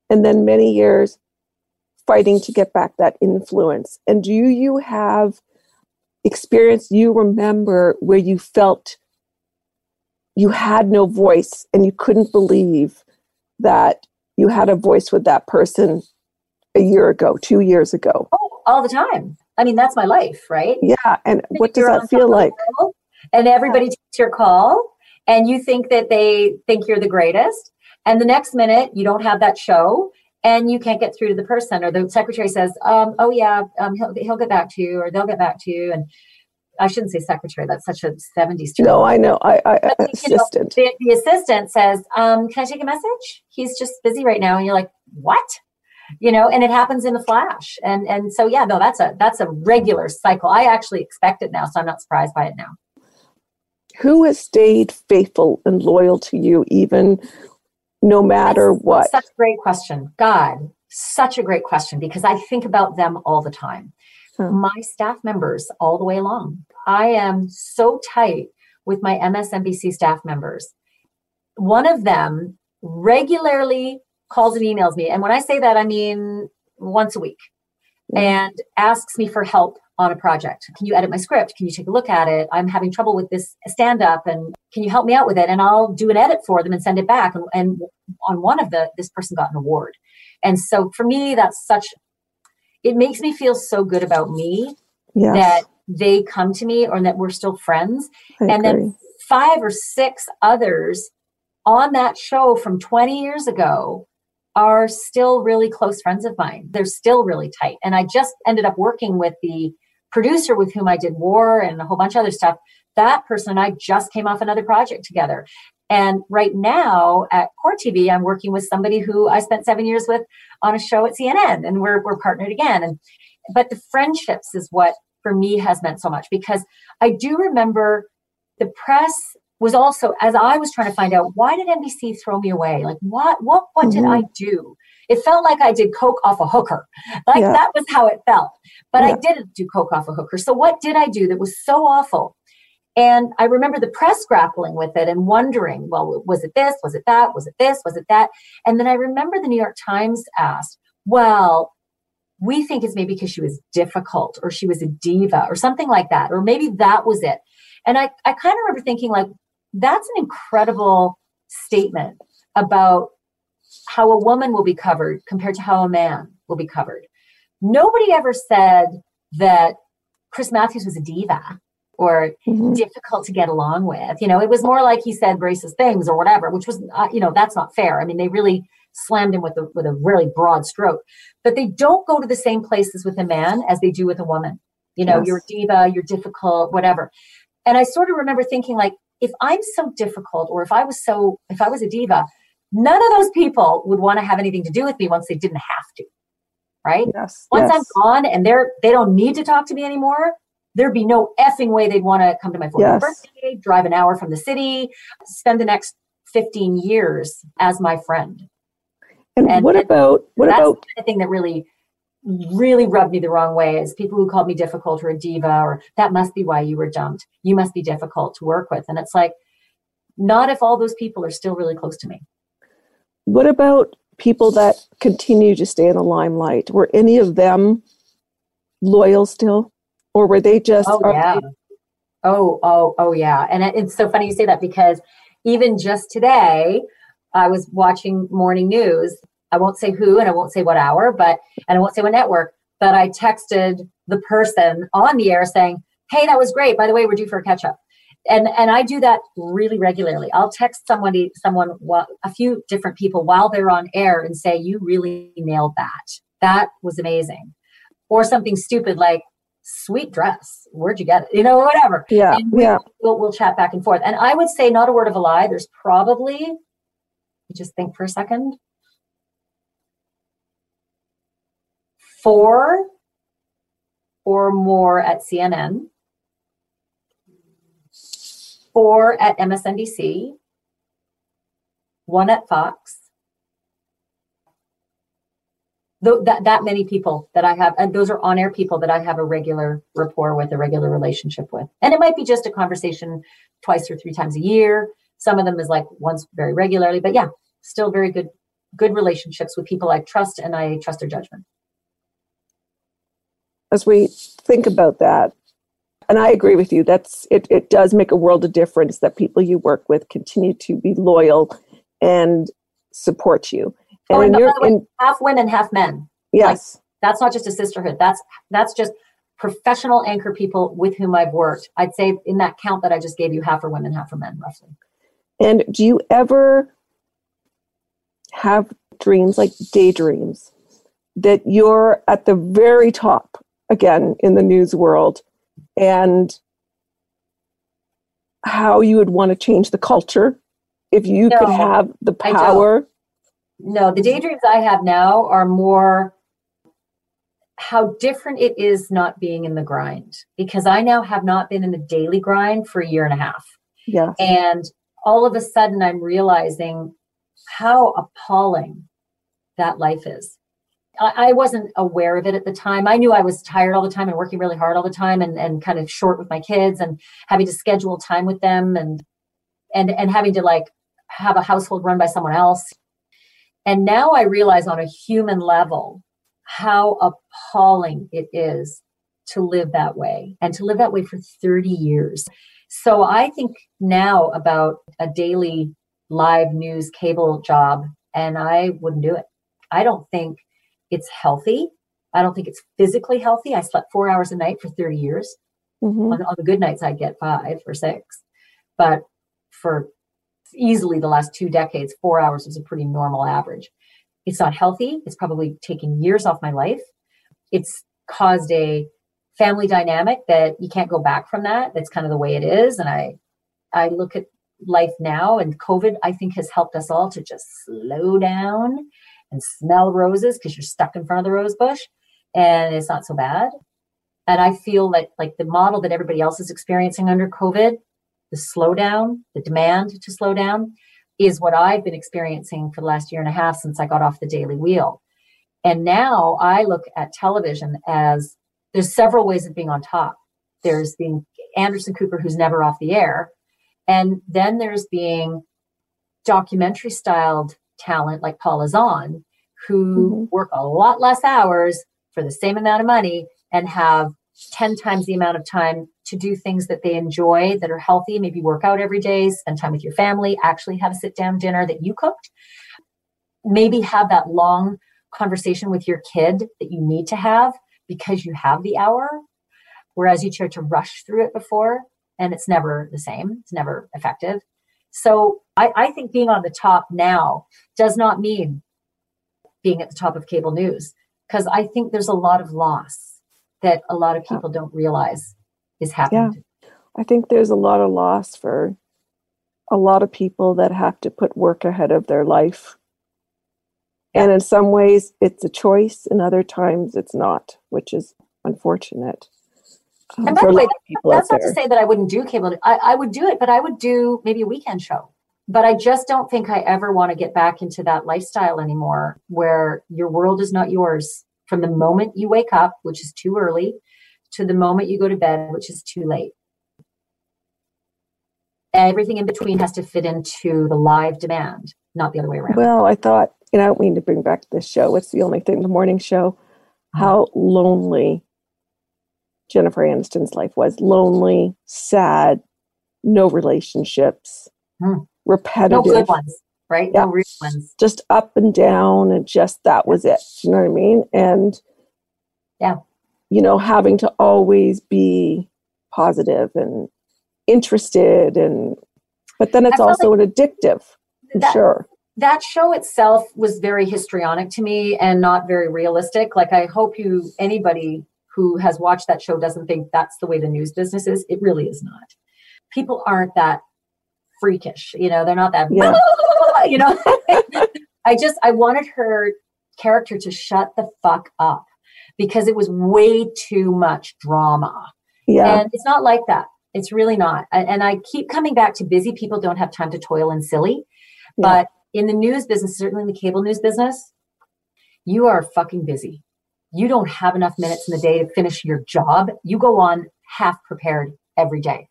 and then many years fighting to get back that influence. And do you have experience you remember where you felt you had no voice and you couldn't believe that you had a voice with that person a year ago, 2 years ago? Oh, all the time. I mean, that's my life, right? Yeah. And what does that feel like? And everybody takes your call and you think that they think you're the greatest. And the next minute you don't have that show and you can't get through to the person, or the secretary says, he'll get back to you, or they'll get back to you. And I shouldn't say secretary. That's such a 70s term. No, I know. Assistant. You know, the assistant says, can I take a message? He's just busy right now. And you're like, what? You know, and it happens in a flash. And so, yeah, no, that's a regular cycle. I actually expect it now, so I'm not surprised by it now. Who has stayed faithful and loyal to you even no matter what? Such a great question. God, such a great question, because I think about them all the time. My staff members all the way along. I am so tight with my MSNBC staff members. One of them regularly calls and emails me. And when I say that, I mean once a week, and asks me for help on a project. Can you edit my script? Can you take a look at it? I'm having trouble with this stand up and can you help me out with it? And I'll do an edit for them and send it back. And on one of this person got an award. And so for me, that's it makes me feel so good about me that they come to me, or that we're still friends. Then 5 or 6 others on that show from 20 years ago are still really close friends of mine. They're still really tight. And I just ended up working with the producer with whom I did War and a whole bunch of other stuff. That person and I just came off another project together. And right now at Court TV, I'm working with somebody who I spent 7 years with on a show at CNN, and we're partnered again. But the friendships is what for me has meant so much, because I do remember the press was also, as I was trying to find out, why did NBC throw me away? Like what did I do? It felt like I did coke off a hooker. Like that was how it felt, but I didn't do coke off a hooker. So what did I do that was so awful? And I remember the press grappling with it and wondering, well, was it this? Was it that? Was it this? Was it that? And then I remember the New York Times asked, well, we think it's maybe because she was difficult, or she was a diva, or something like that. Or maybe that was it. And I kind of remember thinking, like, that's an incredible statement about how a woman will be covered compared to how a man will be covered. Nobody ever said that Chris Matthews was a diva, or difficult to get along with. You know, it was more like he said racist things or whatever, which was, that's not fair. I mean, they really slammed him with a really broad stroke. But they don't go to the same places with a man as they do with a woman. You know, yes. You're a diva, you're difficult, whatever. And I sort of remember thinking, like, if I'm so difficult, or if I was a diva, none of those people would want to have anything to do with me once they didn't have to. Right? Yes. Once yes. I'm gone and they don't need to talk to me anymore, there'd be no effing way they'd want to come to my 40th yes. birthday, drive an hour from the city, spend the next 15 years as my friend. And what about the kind of thing that really rubbed me the wrong way is people who called me difficult or a diva, or that must be why you were dumped. You must be difficult to work with. And it's like, not if all those people are still really close to me. What about people that continue to stay in the limelight? Were any of them loyal still? Or were they just... Oh, yeah. Oh, yeah. And it's so funny you say that, because even just today, I was watching morning news. I won't say who, and I won't say what hour, and I won't say what network, but I texted the person on the air saying, hey, that was great. By the way, we're due for a catch-up. And I do that really regularly. I'll text someone, a few different people while they're on air and say, you really nailed that. That was amazing. Or something stupid like, sweet dress. Where'd you get it? You know, whatever. Yeah. And we'll chat back and forth. And I would say, not a word of a lie, there's probably, just think for a second, 4 or more at CNN, 4 at MSNBC, 1 at Fox. That many people that I have, and those are on-air people that I have a regular rapport with, a regular relationship with. And it might be just a conversation twice or 3 times a year. Some of them is like once very regularly, but yeah, still very good relationships with people I trust, and I trust their judgment. As we think about that, and I agree with you, that's it. It does make a world of difference that people you work with continue to be loyal and support you. And by the way, half women, half men. Yes. Like, that's not just a sisterhood. That's just professional anchor people with whom I've worked. I'd say in that count that I just gave you, half are women, half are men, roughly. And do you ever have dreams, like daydreams, that you're at the very top again in the news world, and how you would want to change the culture if you could have the power? No, the daydreams I have now are more how different it is not being in the grind, because I now have not been in the daily grind for a year and a half. Yes. And all of a sudden I'm realizing how appalling that life is. I wasn't aware of it at the time. I knew I was tired all the time and working really hard all the time, and kind of short with my kids and having to schedule time with them and having to like have a household run by someone else. And now I realize on a human level how appalling it is to live that way, and to live that way for 30 years. So I think now about a daily live news cable job, and I wouldn't do it. I don't think it's healthy. I don't think it's physically healthy. I slept 4 hours a night for 30 years. Mm-hmm. On the good nights, I get 5 or 6. But for easily the last 2 decades, 4 hours is a pretty normal average. It's not healthy. It's probably taken years off my life. It's caused a family dynamic that you can't go back from. That's kind of the way it is. And I look at life now, and COVID, I think, has helped us all to just slow down and smell roses, because you're stuck in front of the rose bush and it's not so bad. And I feel that like the model that everybody else is experiencing under COVID, the slowdown, the demand to slow down, is what I've been experiencing for the last year and a half since I got off the daily wheel. And now I look at television as there's several ways of being on top. There's being Anderson Cooper, who's never off the air. And then there's being documentary styled talent like Paul Azan, who mm-hmm. work a lot less hours for the same amount of money and have 10 times the amount of time to do things that they enjoy, that are healthy, maybe work out every day, spend time with your family, actually have a sit-down dinner that you cooked, maybe have that long conversation with your kid that you need to have because you have the hour, whereas you tried to rush through it before, and it's never the same. It's never effective. So I think being on the top now does not mean being at the top of cable news, because I think there's a lot of loss that a lot of people don't realize is happening. Yeah. I think there's a lot of loss for a lot of people that have to put work ahead of their life. Yeah. And in some ways it's a choice, and other times it's not, which is unfortunate. And by the way, that's not to say that I wouldn't do cable. I would do it, but I would do maybe a weekend show. But I just don't think I ever want to get back into that lifestyle anymore, where your world is not yours from the moment you wake up, which is too early, to the moment you go to bed, which is too late. Everything in between has to fit into the live demand, not the other way around. Well, I thought, and I don't mean to bring back this show, it's the only thing, the morning show, how lonely Jennifer Aniston's life was. Lonely, sad, no relationships. Mm. Repetitive. No good ones, right? Yeah. No real ones. Just up and down, and just that was it. You know what I mean? And, yeah, you know, having to always be positive and interested, and but then it's also like an addictive, I'm sure. That show itself was very histrionic to me and not very realistic. Like, I hope anybody who has watched that show doesn't think that's the way the news business is. It really is not. People aren't that freakish, you know, they're not that, you know. I wanted her character to shut the fuck up, because it was way too much drama. Yeah. And it's not like that. It's really not. And I keep coming back to busy people don't have time to toil and silly. Yeah. But in the news business, certainly in the cable news business, you are fucking busy. You don't have enough minutes in the day to finish your job. You go on half prepared every day.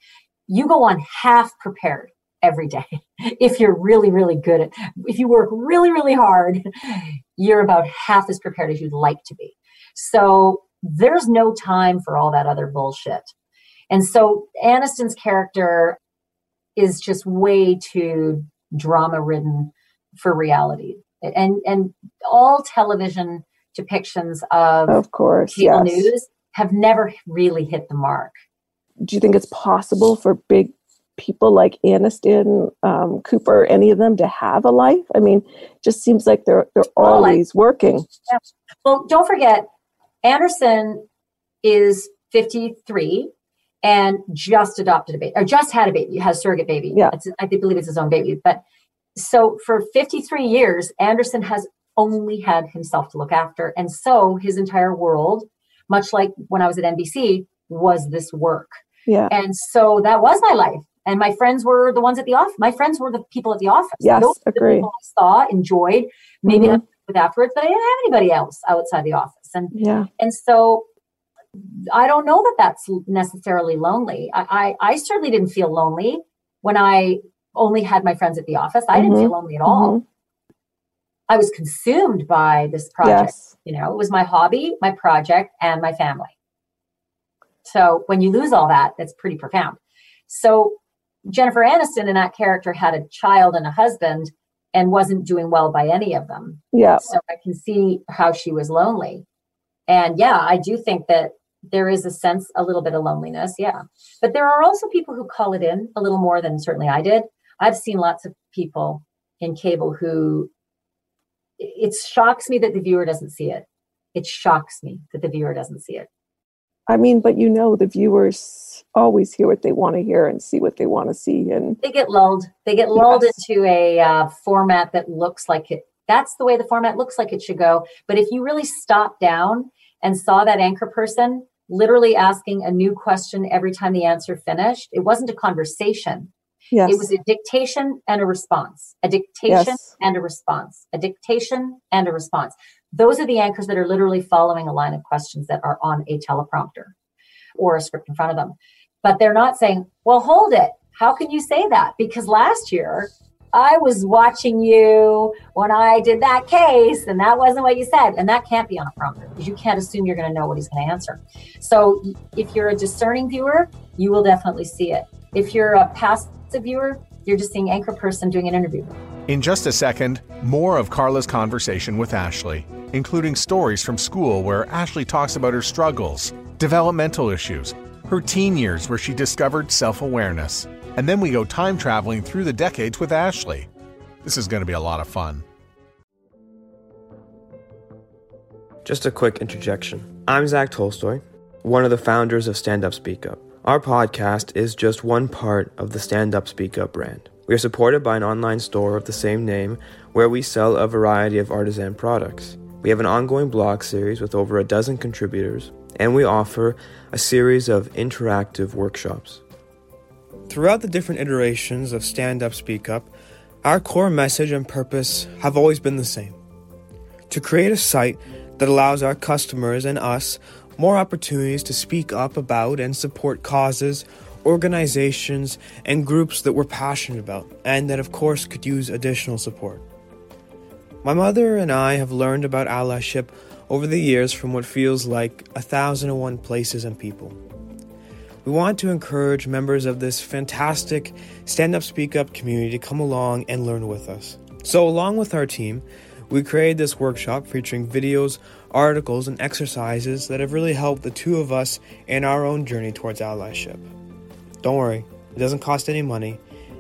You go on half prepared every day. If you're really, really good at, if you work really, really hard, you're about half as prepared as you'd like to be. So there's no time for all that other bullshit. And so Aniston's character is just way too drama ridden for reality, and all television depictions of course, cable news have never really hit the mark. Do you think it's possible for big people like Aniston, Cooper, any of them to have a life? I mean, it just seems like they're always working. Yeah. Well, don't forget, Anderson is 53 and just adopted a baby, or just had a baby, has a surrogate baby. Yeah. I believe it's his own baby. But so for 53 years, Anderson has only had himself to look after. And so his entire world, much like when I was at NBC, was this work. Yeah. And so that was my life. And my friends were the ones at the office. My friends were the people at the office. Yes, those were the people I saw, enjoyed, maybe not with afterwards, but I didn't have anybody else outside the office. And so I don't know that that's necessarily lonely. I certainly didn't feel lonely when I only had my friends at the office. I didn't feel lonely at all. I was consumed by this project. Yes. You know, it was my hobby, my project, and my family. So when you lose all that, that's pretty profound. So Jennifer Aniston in that character had a child and a husband and wasn't doing well by any of them. Yeah. So I can see how she was lonely. And yeah, I do think that there is a little bit of loneliness. Yeah. But there are also people who call it in a little more than certainly I did. I've seen lots of people in cable who, it shocks me that the viewer doesn't see it. It shocks me that the viewer doesn't see it. I mean, but you know, the viewers always hear what they want to hear and see what they want to see. And they get lulled. They get lulled into a format that looks like it. That's the way the format looks like it should go. But if you really stopped down and saw that anchor person literally asking a new question every time the answer finished, it wasn't a conversation. Yes. It was a dictation and a response, a dictation and a response, a dictation and a response. Those are the anchors that are literally following a line of questions that are on a teleprompter or a script in front of them. But they're not saying, well, hold it. How can you say that? Because last year I was watching you when I did that case, and that wasn't what you said. And that can't be on a prompter, because you can't assume you're going to know what he's going to answer. So if you're a discerning viewer, you will definitely see it. If you're a passive viewer, you're just seeing anchor person doing an interview. In just a second, more of Carla's conversation with Ashley, including stories from school where Ashley talks about her struggles, developmental issues, her teen years where she discovered self-awareness. And then we go time traveling through the decades with Ashley. This is going to be a lot of fun. Just a quick interjection. I'm Zach Tolstoy, one of the founders of Stand Up, Speak Up. Our podcast is just one part of the Stand Up, Speak Up brand. We are supported by an online store of the same name where we sell a variety of artisan products. We have an ongoing blog series with over a dozen contributors, and we offer a series of interactive workshops. Throughout the different iterations of Stand Up, Speak Up, our core message and purpose have always been the same: to create a site that allows our customers and us more opportunities to speak up about and support causes, organizations, and groups that we're passionate about, and that of course could use additional support. My mother and I have learned about allyship over the years from what feels like 1,001 places and people. We want to encourage members of this fantastic Stand Up, Speak Up community to come along and learn with us. So along with our team, we created this workshop featuring videos, articles, and exercises that have really helped the two of us in our own journey towards allyship. Don't worry, it doesn't cost any money,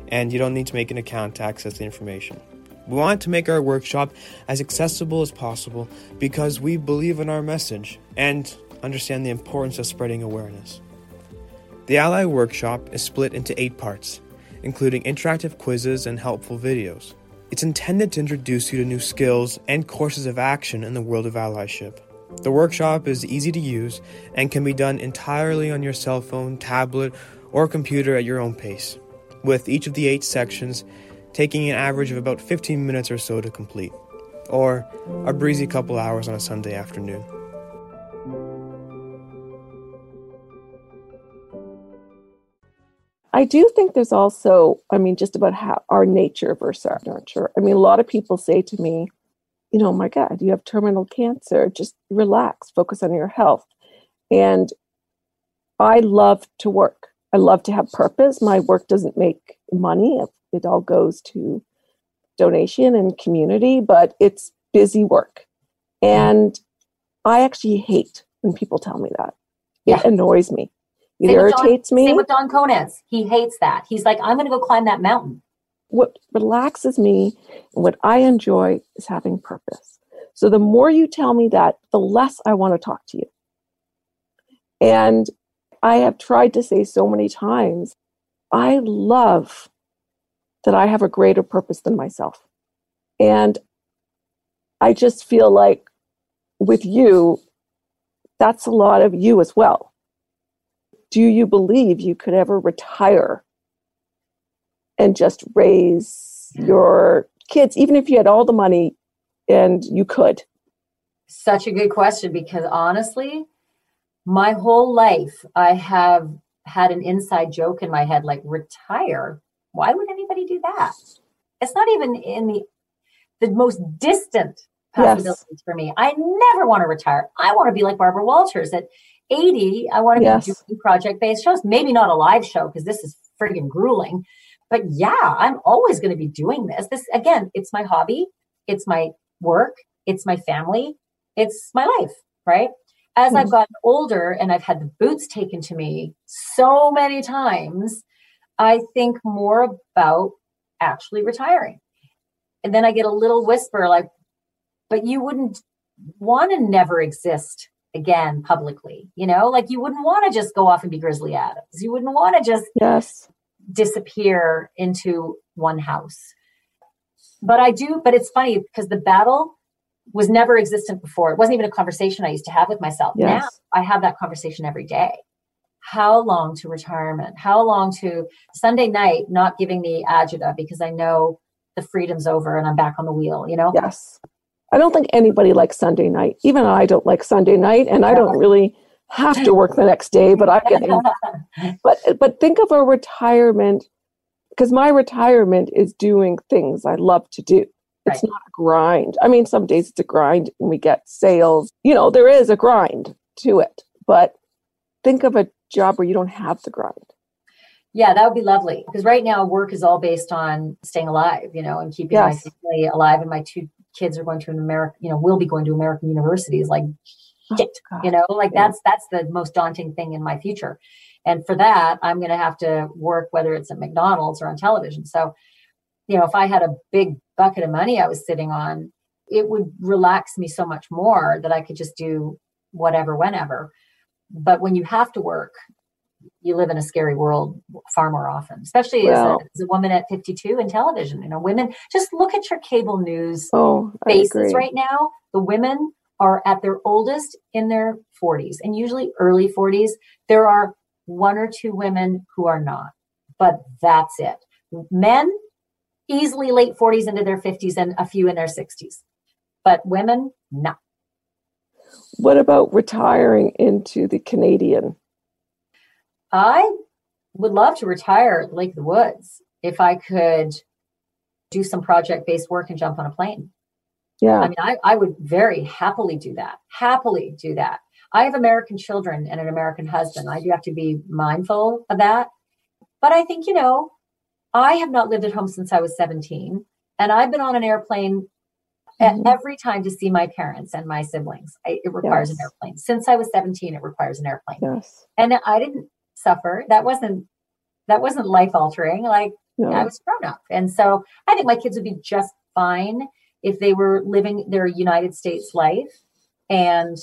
and you don't need to make an account to access the information. We want to make our workshop as accessible as possible because we believe in our message and understand the importance of spreading awareness. The Ally Workshop is split into 8 parts, including interactive quizzes and helpful videos. It's intended to introduce you to new skills and courses of action in the world of allyship. The workshop is easy to use and can be done entirely on your cell phone, tablet, or computer at your own pace, with each of the 8 sections taking an average of about 15 minutes or so to complete, or a breezy couple hours on a Sunday afternoon. I do think there's also, just about how our nature versus our nurture. A lot of people say to me, my God, you have terminal cancer. Just relax, focus on your health. And I love to work. I love to have purpose. My work doesn't make money. It all goes to donation and community, but it's busy work. And I actually hate when people tell me that. It annoys me. It irritates me. Same with Don Konitz. He hates that. He's like, I'm going to go climb that mountain. What relaxes me and what I enjoy is having purpose. So the more you tell me that, the less I want to talk to you. And I have tried to say so many times, I love that I have a greater purpose than myself. And I just feel like with you, that's a lot of you as well. Do you believe you could ever retire and just raise your kids, even if you had all the money and you could? Such a good question, because honestly, my whole life, I have had an inside joke in my head, like, retire? Why would anybody do that? It's not even in the most distant possibilities for me. I never want to retire. I want to be like Barbara Walters at 80, I want to be doing project-based shows. Maybe not a live show because this is friggin' grueling. But yeah, I'm always going to be doing this. This, again, it's my hobby. It's my work. It's my family. It's my life, right? As I've gotten older and I've had the boots taken to me so many times, I think more about actually retiring. And then I get a little whisper like, but you wouldn't want to never exist again publicly, like you wouldn't want to just go off and be Grizzly Adams. You wouldn't want to just disappear into one house. But I do, but it's funny because the battle was never existent before. It wasn't even a conversation I used to have with myself. Yes. Now I have that conversation every day. How long to retirement? How long to Sunday night, not giving the agita because I know the freedom's over and I'm back on the wheel, Yes. I don't think anybody likes Sunday night. Even I don't like Sunday night, and I don't really have to work the next day, but I'm getting but think of a retirement, because my retirement is doing things I love to do. It's not a grind. Some days it's a grind and we get sales. There is a grind to it, but think of a job where you don't have the grind. Yeah, that would be lovely. Because right now work is all based on staying alive, and keeping my family alive, and my two kids are going to will be going to American universities. Like, shit, that's the most daunting thing in my future. And for that, I'm going to have to work, whether it's at McDonald's or on television. So, if I had a big bucket of money I was sitting on, it would relax me so much more that I could just do whatever, whenever. But when you have to work, you live in a scary world far more often, especially as a woman at 52 in television. You know, women, just look at your cable news faces right now. The women are at their oldest in their 40s and usually early 40s. There are one or two women who are not, but that's it. Men, easily late 40s into their 50s and a few in their 60s. But women, no. What about retiring into the Canadian? I would love to retire at Lake of the Woods if I could do some project-based work and jump on a plane. Yeah. I mean, I would very happily do that. Happily do that. I have American children and an American husband. I do have to be mindful of that. But I think, you know, I have not lived at home since I was 17. And I've been on an airplane every time to see my parents and my siblings. It requires an airplane. Since I was 17, it requires an airplane. Yes. And I didn't suffer. That wasn't life altering. Like I was grown up. And so I think my kids would be just fine if they were living their United States life and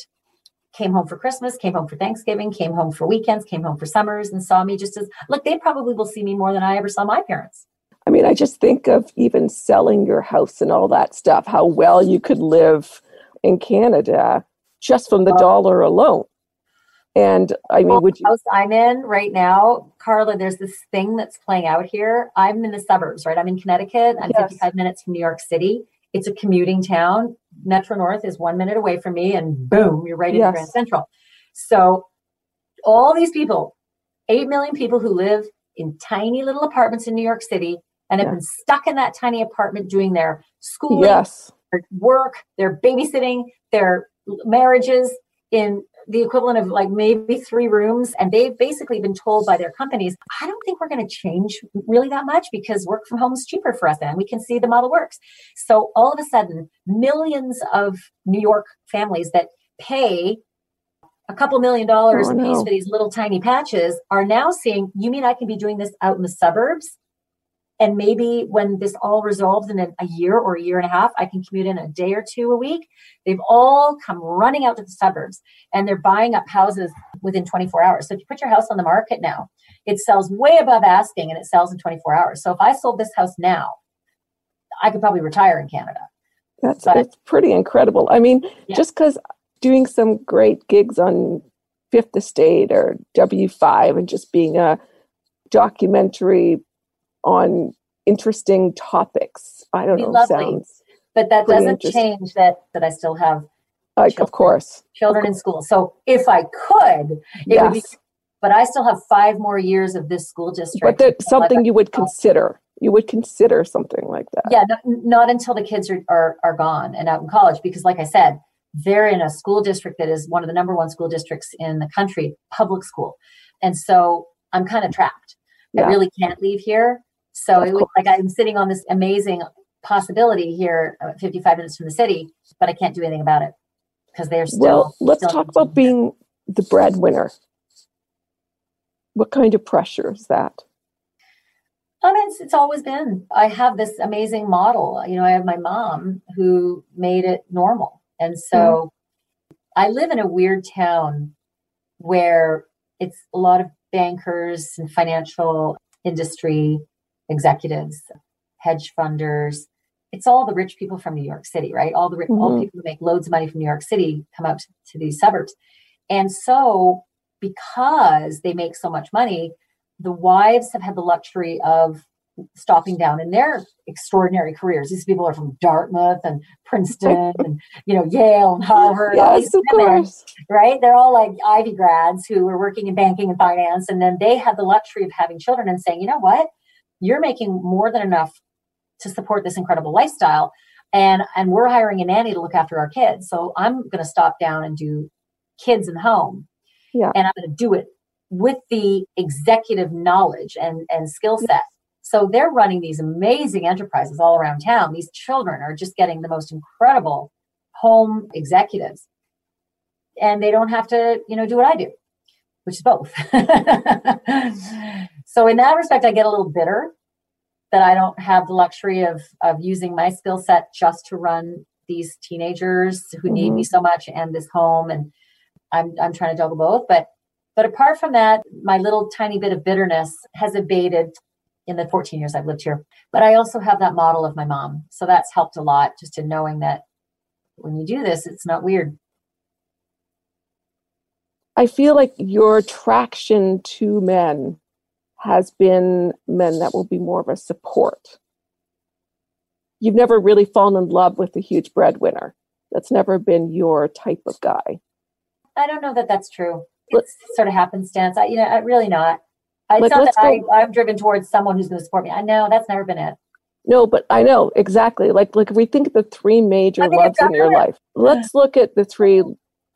came home for Christmas, came home for Thanksgiving, came home for weekends, came home for summers and saw me just as, look, they probably will see me more than I ever saw my parents. I mean, I just think of even selling your house and all that stuff, how well you could live in Canada just from the dollar alone. And I mean, the house I'm in right now, Carla, there's this thing that's playing out here. I'm in the suburbs, right? I'm in Connecticut. I'm 55 minutes from New York City. It's a commuting town. Metro North is 1 minute away from me and boom, you're right in Grand Central. So all these people, 8 million people who live in tiny little apartments in New York City and have been stuck in that tiny apartment doing their schooling, their work, their babysitting, their marriages in the equivalent of like maybe 3 rooms. And they've basically been told by their companies, I don't think we're going to change really that much because work from home is cheaper for us and we can see the model works. So all of a sudden, millions of New York families that pay a couple million dollars pays for these little tiny patches are now seeing, you mean I can be doing this out in the suburbs? And maybe when this all resolves in a year or a year and a half, I can commute in a day or two a week. They've all come running out to the suburbs and they're buying up houses within 24 hours. So if you put your house on the market now, it sells way above asking and it sells in 24 hours. So if I sold this house now, I could probably retire in Canada. That's pretty incredible. I mean, just because doing some great gigs on Fifth Estate or W5 and just being a documentary on interesting topics. I don't know. Lovely. But that doesn't change that I still have children in school. So if I could, it would be, but I still have 5 more years of this school district. But that's something you would consider. You would consider something like that. Yeah, not until the kids are gone and out in college, because like I said, they're in a school district that is one of the number one school districts in the country, public school. And so I'm kind of trapped. I really can't leave here. So it was like I'm sitting on this amazing possibility here, 55 minutes from the city, but I can't do anything about it because they're still. Well, let's talk about being the breadwinner. What kind of pressure is that? I mean, it's always been. I have this amazing model. You know, I have my mom who made it normal. And so I live in a weird town where it's a lot of bankers and financial industry executives, hedge funders. It's all the rich people from New York City, right? All the all people who make loads of money from New York City come out to these suburbs. And so because they make so much money, the wives have had the luxury of stopping down in their extraordinary careers. These people are from Dartmouth and Princeton and, you know, Yale and Harvard. Yes, of course. Right? They're all like Ivy grads who were working in banking and finance. And then they had the luxury of having children and saying, you know what? You're making more than enough to support this incredible lifestyle. And we're hiring a nanny to look after our kids. So I'm going to stop down and do kids and home. Yeah. And I'm going to do it with the executive knowledge and skill set. So they're running these amazing enterprises all around town. These children are just getting the most incredible home executives. And they don't have to, you know, do what I do, which is both. So in that respect, I get a little bitter that I don't have the luxury of using my skill set just to run these teenagers who need me so much and this home. And I'm trying to juggle both. But apart from that, my little tiny bit of bitterness has abated in the 14 years I've lived here. But I also have that model of my mom. So that's helped a lot, just in knowing that when you do this, it's not weird. I feel like your attraction to men has been men that will be more of a support. You've never really fallen in love with a huge breadwinner. That's never been your type of guy. I don't know that that's true. It's sort of happenstance. I really not. It's like, not that I'm driven towards someone who's going to support me. I know that's never been it. No, but I know exactly. Like if we think of the three major loves in your life, let's look at the three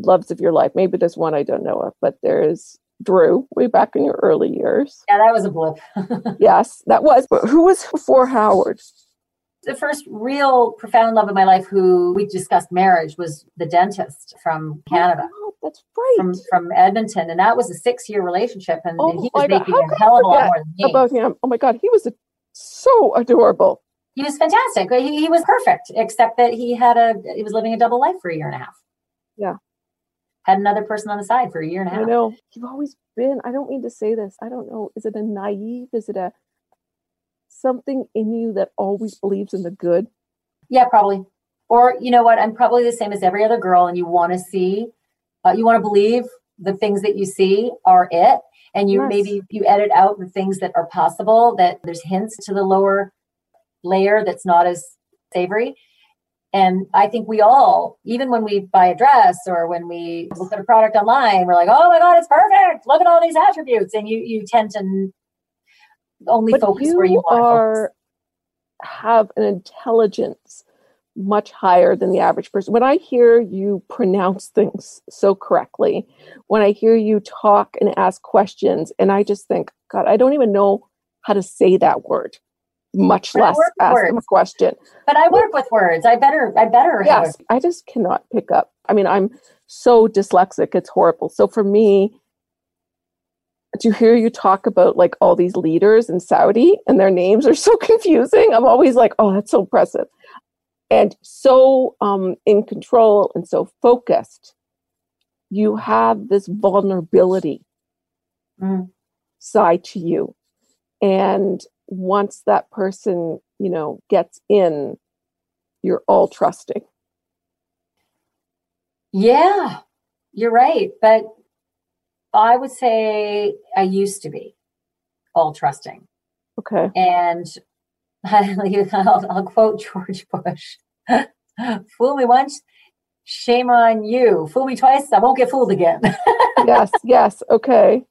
loves of your life. Maybe there's one I don't know of, but there's Drew, way back in your early years. Yeah, that was a blip. Yes, that was. But who was before Howard? The first real profound love of my life, who we discussed marriage, was the dentist from Canada. Oh, that's right. From Edmonton. And that was a 6-year relationship. And he was making a hell of a lot more than me. About him. Oh, my God. He was so adorable. He was fantastic. He was perfect, except that he was living a double life for a year and a half. Yeah. Had another person on the side for a year and a half. I know. You've always been, I don't mean to say this, I don't know. Is it a naive? Is it a... something in you that always believes in the good? Yeah, probably. Or you know what? I'm probably the same as every other girl, and you want to see, you want to believe the things that you see are it, and you maybe you edit out the things that are possible. That there's hints to the lower layer that's not as savory. And I think we all, even when we buy a dress or when we look at a product online, we're like, oh my God, it's perfect! Look at all these attributes, and you tend to only focus where you want to focus. Have an intelligence much higher than the average person. When I hear you pronounce things so correctly, when I hear you talk and ask questions, and I just think, God, I don't even know how to say that word, much less ask them a question. But I work with words. I better. Yes, I just cannot pick up. I mean, I'm so dyslexic. It's horrible. So for me, to hear you talk about like all these leaders in Saudi and their names are so confusing. I'm always like, oh, that's so impressive. And so in control and so focused, you have this vulnerability side to you. And once that person, you know, gets in, you're all trusting. Yeah, you're right. But I would say I used to be all trusting. Okay. And I'll quote George Bush. Fool me once, shame on you. Fool me twice, I won't get fooled again. Yes. Okay.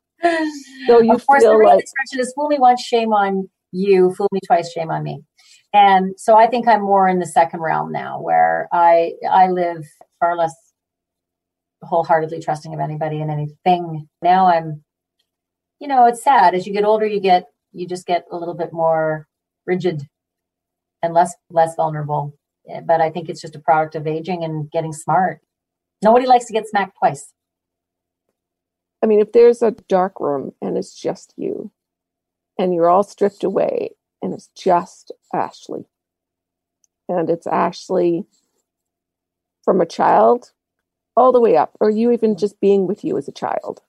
So you feel the real expression is fool me once, shame on you. Fool me twice, shame on me. And so I think I'm more in the second realm now, where I live far less wholeheartedly trusting of anybody and anything. Now I'm, it's sad. As you get older, you just get a little bit more rigid and less vulnerable. But I think it's just a product of aging and getting smart. Nobody likes to get smacked twice. I mean, if there's a dark room and it's just you and you're all stripped away and it's just Ashley, and it's Ashley from a child all the way up, or you even just being with you as a child.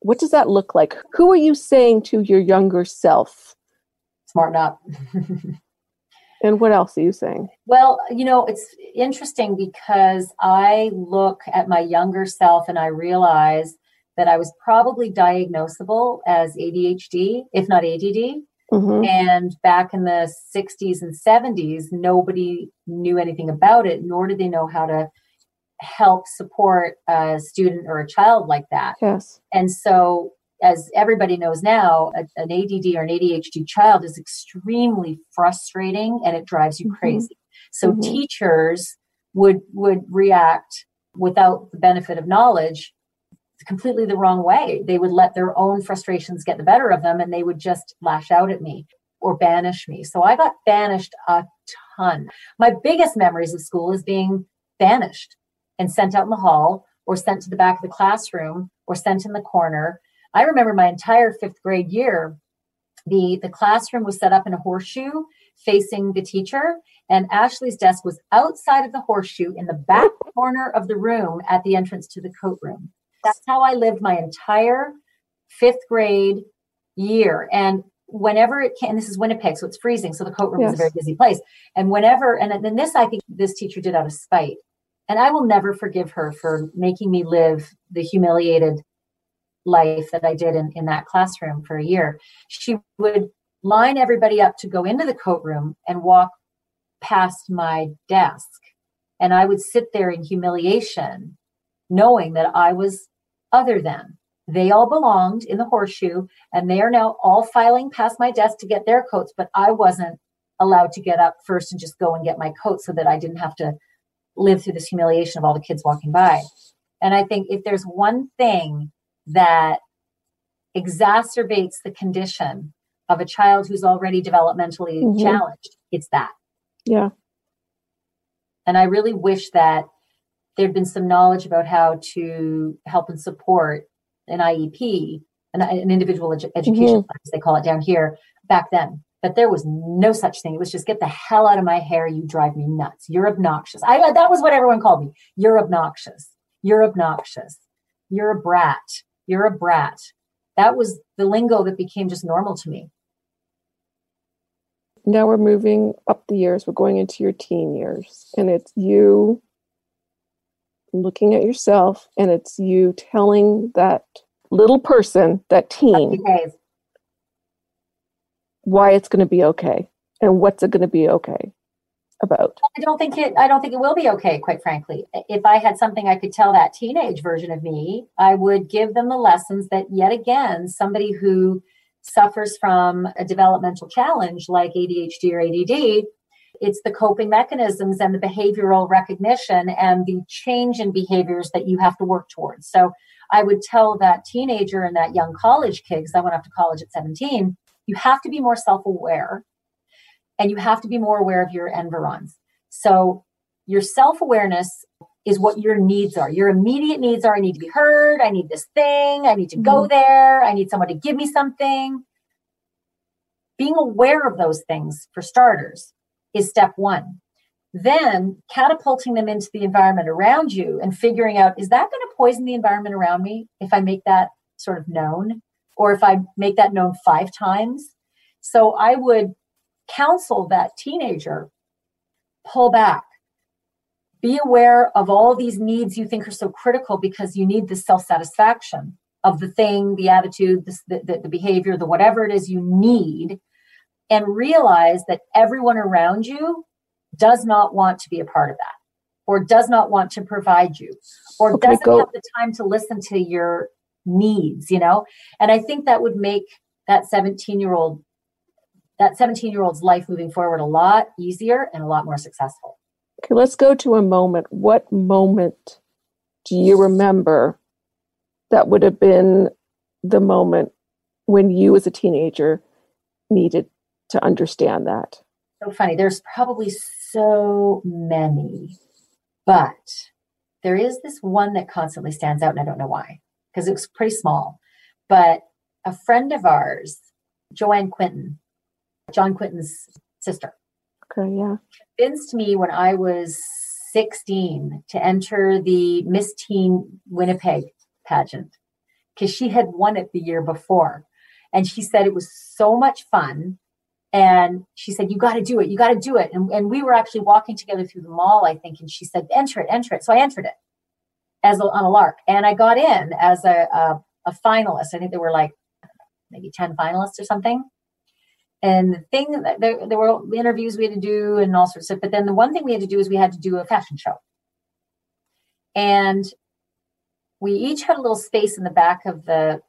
What does that look like? Who are you saying to your younger self? Smarten up. And what else are you saying? Well, it's interesting because I look at my younger self and I realize that I was probably diagnosable as ADHD, if not ADD. Mm-hmm. And back in the 60s and 70s, nobody knew anything about it, nor did they know how to help support a student or a child like that. Yes. And so, as everybody knows now, an ADD or an ADHD child is extremely frustrating and it drives you crazy. So teachers would react without the benefit of knowledge completely the wrong way. They would let their own frustrations get the better of them and they would just lash out at me or banish me. So I got banished a ton. My biggest memories of school is being banished and sent out in the hall, or sent to the back of the classroom, or sent in the corner. I remember my entire 5th grade year, the classroom was set up in a horseshoe facing the teacher, and Ashley's desk was outside of the horseshoe in the back corner of the room at the entrance to the coat room. That's how I lived my entire fifth grade year. And whenever it came, this is Winnipeg, so it's freezing. So the coat room is a very busy place. And whenever, and then this, I think this teacher did out of spite. And I will never forgive her for making me live the humiliated life that I did in that classroom for a year. She would line everybody up to go into the coat room and walk past my desk. And I would sit there in humiliation, knowing that I was other than. They all belonged in the horseshoe, and they are now all filing past my desk to get their coats, but I wasn't allowed to get up first and just go and get my coat so that I didn't have to live through this humiliation of all the kids walking by. And I think if there's one thing that exacerbates the condition of a child who's already developmentally challenged, it's that. Yeah. And I really wish that there'd been some knowledge about how to help and support an IEP, an individual education plan, as they call it down here, back then. But there was no such thing. It was just, get the hell out of my hair. You drive me nuts. You're obnoxious. That was what everyone called me. You're obnoxious. You're obnoxious. You're a brat. You're a brat. That was the lingo that became just normal to me. Now we're moving up the years. We're going into your teen years. And it's you looking at yourself, and it's you telling that little person, that teen, why it's going to be okay and what's it going to be okay about. I don't think it will be okay, quite frankly. If I had something I could tell that teenage version of me, I would give them the lessons that, yet again, somebody who suffers from a developmental challenge like ADHD or ADD, it's the coping mechanisms and the behavioral recognition and the change in behaviors that you have to work towards. So I would tell that teenager and that young college kid, because I went off to college at 17, you have to be more self-aware, and you have to be more aware of your environs. So your self-awareness is what your needs are. Your immediate needs are, I need to be heard. I need this thing. I need to go there. I need someone to give me something. Being aware of those things, for starters, is step one. Then catapulting them into the environment around you and figuring out, is that going to poison the environment around me if I make that sort of known, or if I make that known 5 times? So I would counsel that teenager, pull back, be aware of all these needs you think are so critical because you need the self-satisfaction of the thing, the attitude, the behavior, the whatever it is you need, and realize that everyone around you does not want to be a part of that, or does not want to provide you, or doesn't have the time to listen to your needs, you know? And I think that would make that 17-year-old's life moving forward a lot easier and a lot more successful. Okay, let's go to a moment. What moment do you remember that would have been the moment when you as a teenager needed to understand that? So funny. There's probably so many, but there is this one that constantly stands out, and I don't know why, because it was pretty small. But a friend of ours, Joanne Quinton, John Quinton's sister, convinced me when I was 16 to enter the Miss Teen Winnipeg pageant, because she had won it the year before. And she said it was so much fun. And she said, you got to do it. And we were actually walking together through the mall, I think. And she said, enter it. So I entered it on a lark. And I got in as a finalist. I think there were like maybe 10 finalists or something. And the thing that there were interviews we had to do and all sorts of stuff. But then the one thing we had to do is we had to do a fashion show. And we each had a little space in the back of the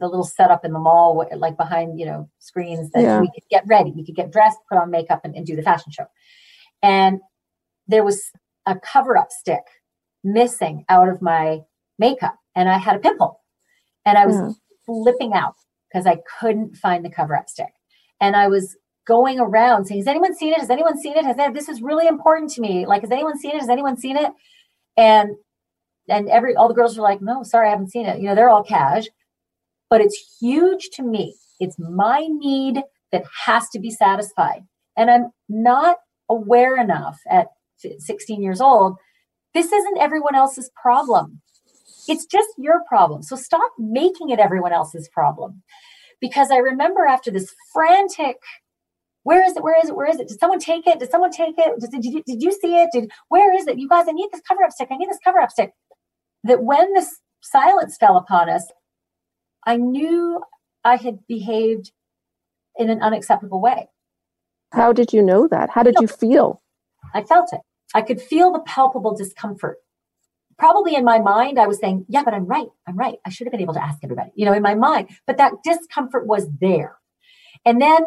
little setup in the mall, like behind, screens, that we could get ready. We could get dressed, put on makeup, and do the fashion show. And there was a cover-up stick missing out of my makeup. And I had a pimple. And I was flipping out because I couldn't find the cover-up stick. And I was going around saying, has anyone seen it? Has anyone seen it? This is really important to me. Like, has anyone seen it? Has anyone seen it? And all the girls were like, no, sorry, I haven't seen it. They're all cash. But it's huge to me. It's my need that has to be satisfied. And I'm not aware enough at 16 years old, this isn't everyone else's problem. It's just your problem. So stop making it everyone else's problem. Because I remember after this frantic, where is it? Where is it? Where is it? Did someone take it? Did someone take it? Did you see it? Where is it? You guys, I need this cover-up stick. I need this cover-up stick. That when this silence fell upon us, I knew I had behaved in an unacceptable way. How did you know that? How did you feel? I felt it. I could feel the palpable discomfort. Probably in my mind, I was saying, yeah, but I'm right. I'm right. I should have been able to ask everybody, in my mind. But that discomfort was there. And then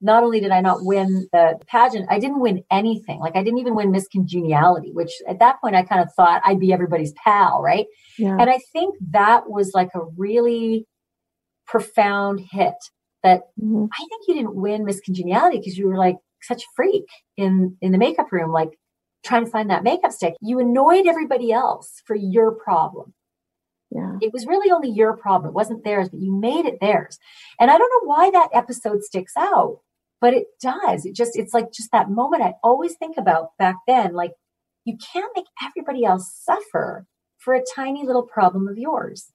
not only did I not win the pageant, I didn't win anything. Like I didn't even win Miss Congeniality, which at that point I kind of thought I'd be everybody's pal, right? Yeah. And I think that was like a really profound hit that I think you didn't win Miss Congeniality because you were like such a freak in the makeup room, like trying to find that makeup stick. You annoyed everybody else for your problem. Yeah. It was really only your problem. It wasn't theirs, but you made it theirs. And I don't know why that episode sticks out, but it does. It's like just that moment I always think about back then, like you can't make everybody else suffer for a tiny little problem of yours,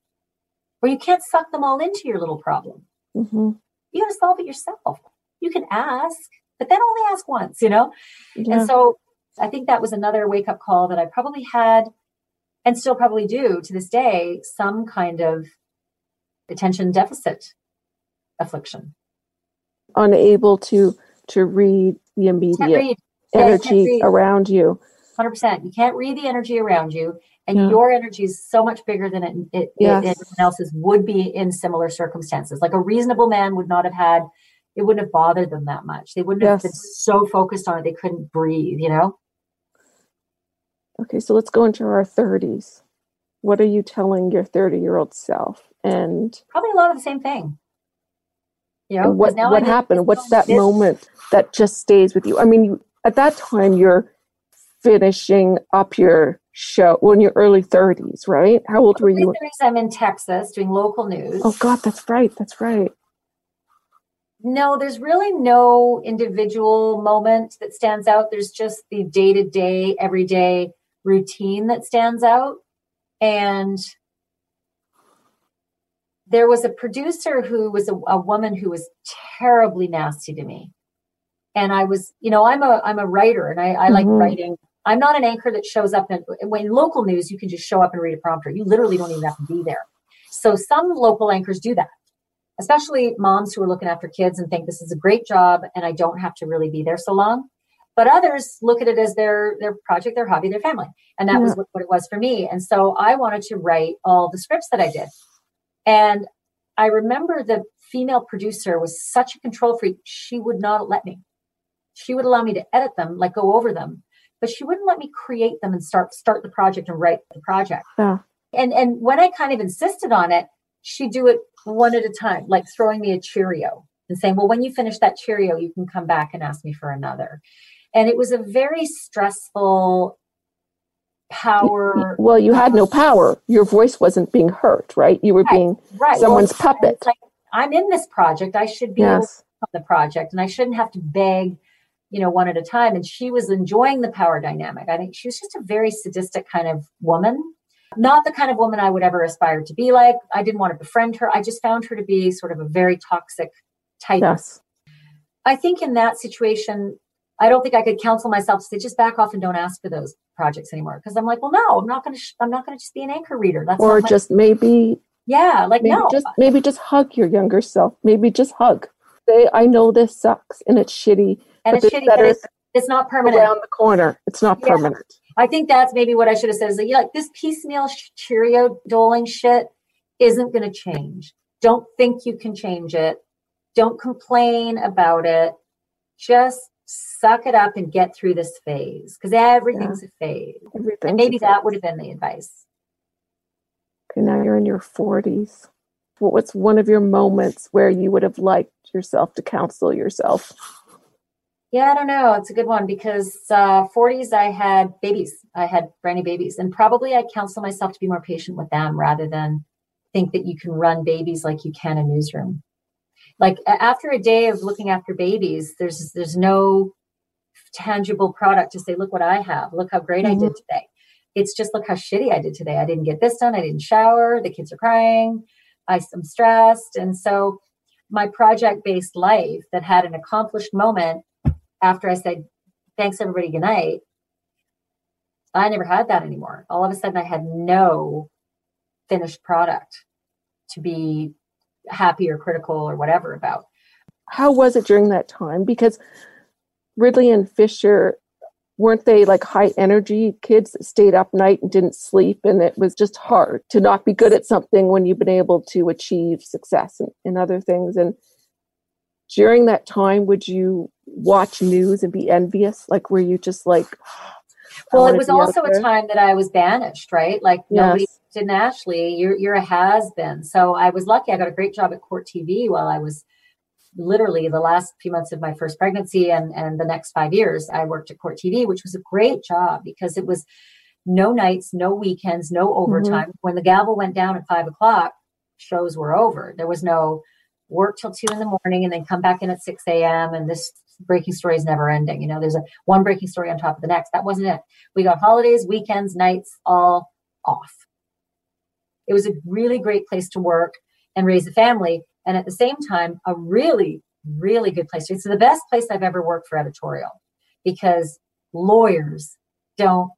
or you can't suck them all into your little problem. Mm-hmm. You got to solve it yourself. You can ask, but then only ask once, Yeah. And so I think that was another wake up call that I probably had and still probably do to this day, some kind of attention deficit affliction. Unable to read the immediate energy around you. 100%. You can't read the energy around you. And your energy is so much bigger than everyone else's would be in similar circumstances. Like a reasonable man would not have had, it wouldn't have bothered them that much. They wouldn't have been so focused on it. They couldn't breathe, Okay. So let's go into our 30s. What are you telling your 30-year-old self? And probably a lot of the same thing. What happened? What's that moment that just stays with you? I mean, at that time, you're finishing up your show in your early 30s, right? How old were you? I'm in Texas doing local news. Oh, God, that's right. That's right. No, there's really no individual moment that stands out. There's just the day-to-day, everyday routine that stands out. And there was a producer who was a woman who was terribly nasty to me. And I was, I'm a writer and I like writing. I'm not an anchor that shows up in local news. You can just show up and read a prompter. You literally don't even have to be there. So some local anchors do that, especially moms who are looking after kids and think this is a great job and I don't have to really be there so long. But others look at it as their project, their hobby, their family. And that was what it was for me. And so I wanted to write all the scripts that I did. And I remember the female producer was such a control freak. She would not let me. She would allow me to edit them, like go over them. But she wouldn't let me create them and start the project and write the project. Yeah. And when I kind of insisted on it, she'd do it one at a time, like throwing me a Cheerio and saying, well, when you finish that Cheerio, you can come back and ask me for another. And it was a very stressful power. Well, you had no power. Your voice wasn't being heard, right? You were being someone's puppet. Like, I'm in this project. I should be on the project and I shouldn't have to beg one at a time. And she was enjoying the power dynamic. I think she was just a very sadistic kind of woman, not the kind of woman I would ever aspire to be like. I didn't want to befriend her. I just found her to be sort of a very toxic type. Yes. I think in that situation, I don't think I could counsel myself to say, just back off and don't ask for those projects anymore. Because I'm like, well, no, I'm not going to just be an anchor reader. That's or just maybe. Yeah. Like, maybe no. Maybe just hug your younger self. Maybe just hug. Say, I know this sucks and it's shitty. And it's shitty, but it's not permanent. Around the corner. It's not permanent. I think that's maybe what I should have said. Is like this piecemeal Cheerio doling shit isn't going to change. Don't think you can change it. Don't complain about it. Just suck it up and get through this phase because everything's a phase. And maybe that would have been the advice. Okay, now you're in your 40s. What's one of your moments where you would have liked yourself to counsel yourself? Yeah, I don't know. It's a good one because 40s, I had babies. I had brand new babies. And probably I counsel myself to be more patient with them rather than think that you can run babies like you can a newsroom. Like after a day of looking after babies, there's no tangible product to say, look what I have. Look how great I did today. It's just, look how shitty I did today. I didn't get this done. I didn't shower. The kids are crying. I'm stressed. And so my project-based life that had an accomplished moment after I said, thanks, everybody, good night, I never had that anymore. All of a sudden, I had no finished product to be happy or critical or whatever about. How was it during that time? Because Ridley and Fisher, weren't they like high energy kids that stayed up night and didn't sleep? And it was just hard to not be good at something when you've been able to achieve success in other things. And during that time, would you watch news and be envious? Like, were you just like, well, it was also a time that I was banished, right? Like nobody did Ashley. You're a has-been. So I was lucky. I got a great job at Court TV while I was literally the last few months of my first pregnancy and the next 5 years I worked at Court TV, which was a great job because it was no nights, no weekends, no overtime. When the gavel went down at 5 o'clock, shows were over. There was no work till 2 a.m. and then come back in at 6 a.m. and this breaking story is never ending. You know, there's a one breaking story on top of the next. That wasn't it. We got holidays, weekends, nights, all off. It was a really great place to work and raise a family. And at the same time, a really, really good place. It's the best place I've ever worked for editorial because lawyers don't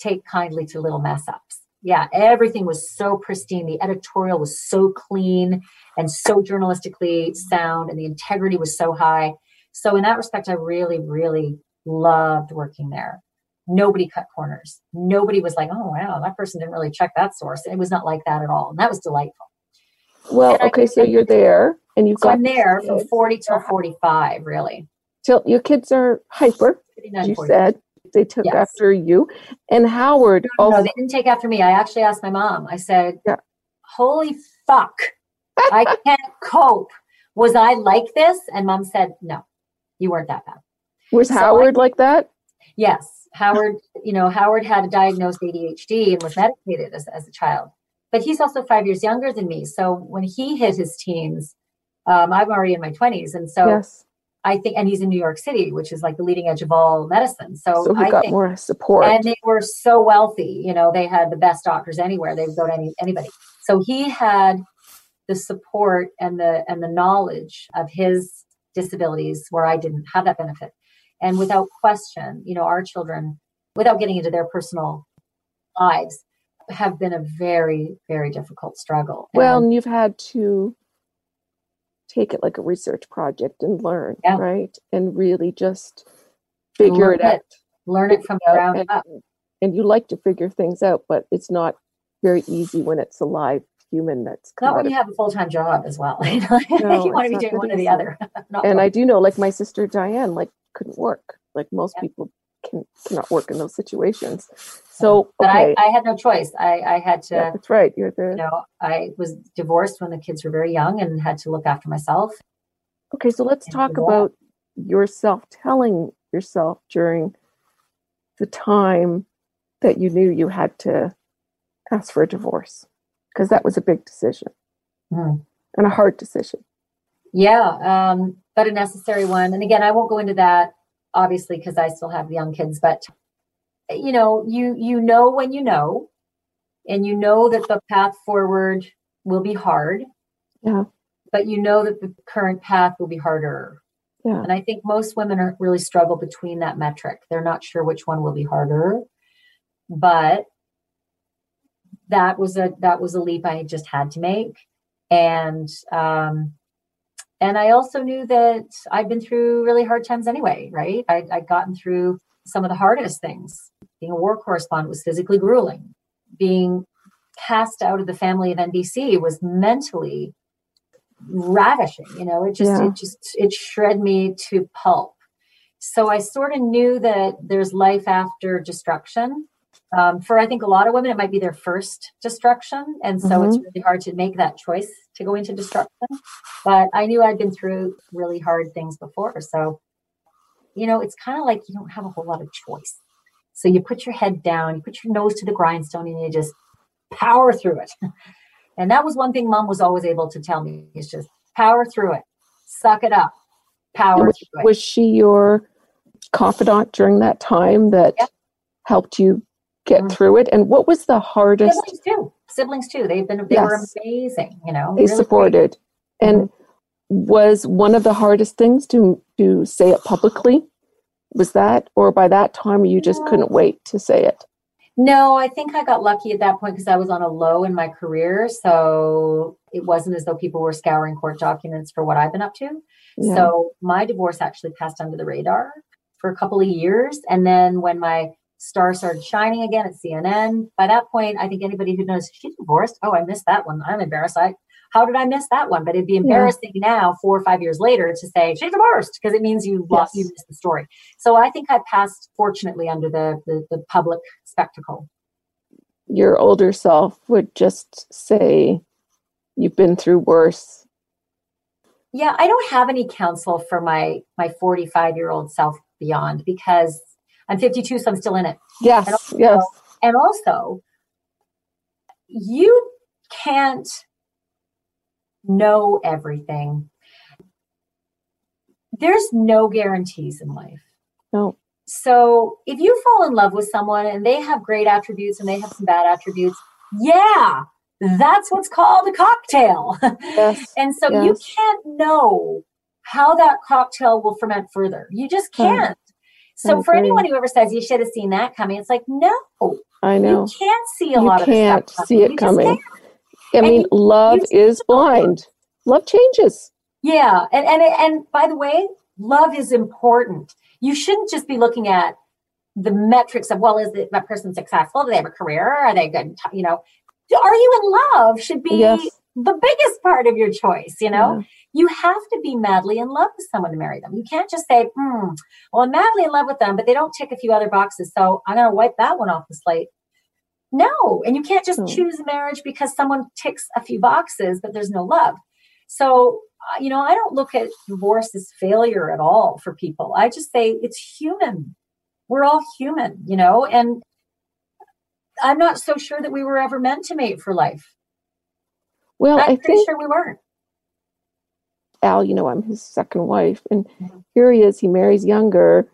take kindly to little mess ups. Yeah, everything was so pristine. The editorial was so clean and so journalistically sound, and the integrity was so high. So in that respect, I really, really loved working there. Nobody cut corners. Nobody was like, oh, wow, that person didn't really check that source. It was not like that at all. And that was delightful. Well, okay, so you're there and you've got... I'm there from 40 till 45, really. Till your kids are hyper, you said. They took after you. And Howard... No, they didn't take after me. I actually asked my mom. I said, holy fuck, I can't cope. Was I like this? And Mom said, no, you weren't that bad. Was Howard like that? Yes. Howard, you know, Howard had a diagnosed ADHD and was medicated as a child. But he's also 5 years younger than me. So when he hit his teens, I'm already in my 20s. And so I think, and he's in New York City, which is like the leading edge of all medicine. So he got more support. And they were so wealthy. You know, they had the best doctors anywhere. They would go to anybody. So he had the support and the knowledge of his disabilities where I didn't have that benefit. And without question, you know, our children, without getting into their personal lives, have been a very, very difficult struggle. Well, and you've had to take it like a research project and learn, right? And really just figure it out. Learn it from the ground up. And you like to figure things out, but it's not very easy when it's a live human that's... Not when you have a full-time job as well. You know? No, you want to be doing one or the other. And I do know, like my sister Diane, like couldn't work. Like most people cannot work in those situations. So, okay. But I had no choice. I had to. Yeah, that's right. You're there. You know, I was divorced when the kids were very young and had to look after myself. Okay, so let's talk about yourself telling yourself during the time that you knew you had to ask for a divorce, because that was a big decision and a hard decision. Yeah, but a necessary one. And again, I won't go into that, obviously, because I still have young kids, but you know, you know when you know, and you know that the path forward will be hard, but you know that the current path will be harder. Yeah. And I think most women really struggle between that metric. They're not sure which one will be harder, but that was a leap I just had to make. And I also knew that I'd been through really hard times anyway, right? I'd gotten through some of the hardest things. Being a war correspondent was physically grueling. Being cast out of the family of NBC was mentally ravishing. You know, it shred me to pulp. So I sort of knew that there's life after destruction. For I think a lot of women, it might be their first destruction. And so it's really hard to make that choice to go into destruction. But I knew I'd been through really hard things before. So, you know, it's kind of like you don't have a whole lot of choice. So you put your head down, you put your nose to the grindstone, and you just power through it. And that was one thing Mom was always able to tell me. It's just power through it. Suck it up. Power through it. Was she your confidant during that time that helped you get through it? And what was the hardest? Siblings too. They were amazing, you know. They really supported. Great. And was one of the hardest things to say it publicly? Was that, or by that time you just couldn't wait to say it? No, I think I got lucky at that point because I was on a low in my career. So it wasn't as though people were scouring court documents for what I've been up to. Yeah. So my divorce actually passed under the radar for a couple of years. And then when my star started shining again at CNN, by that point, I think anybody who knows she's divorced, oh, I missed that one. I'm embarrassed. How did I miss that one? But it'd be embarrassing now, 4 or 5 years later, to say she's divorced, because it means you lost, you missed the story. So I think I passed, fortunately, under the public spectacle. Your older self would just say, you've been through worse. Yeah, I don't have any counsel for my 45-year-old self beyond, because I'm 52, so I'm still in it. Yes, And also, you can't know everything. There's no guarantees in life. No. So if you fall in love with someone and they have great attributes and they have some bad attributes, that's what's called a cocktail. Yes. And so you can't know how that cocktail will ferment further. You just can't. So for anyone who ever says you should have seen that coming, it's like, no, I know. You can't see a lot of stuff coming. I mean, love is blind. Love changes. Yeah. And by the way, love is important. You shouldn't just be looking at the metrics of, well, is that person successful? Do they have a career? Are they good? You know, are you in love should be the biggest part of your choice. You know, you have to be madly in love with someone to marry them. You can't just say, well, I'm madly in love with them, but they don't tick a few other boxes, so I'm going to wipe that one off the slate. No. And you can't just choose marriage because someone ticks a few boxes, but there's no love. So, you know, I don't look at divorce as failure at all for people. I just say it's human. We're all human, you know, and I'm not so sure that we were ever meant to mate for life. Well, I'm pretty sure we weren't. Al, you know, I'm his second wife, and here he is, he marries younger.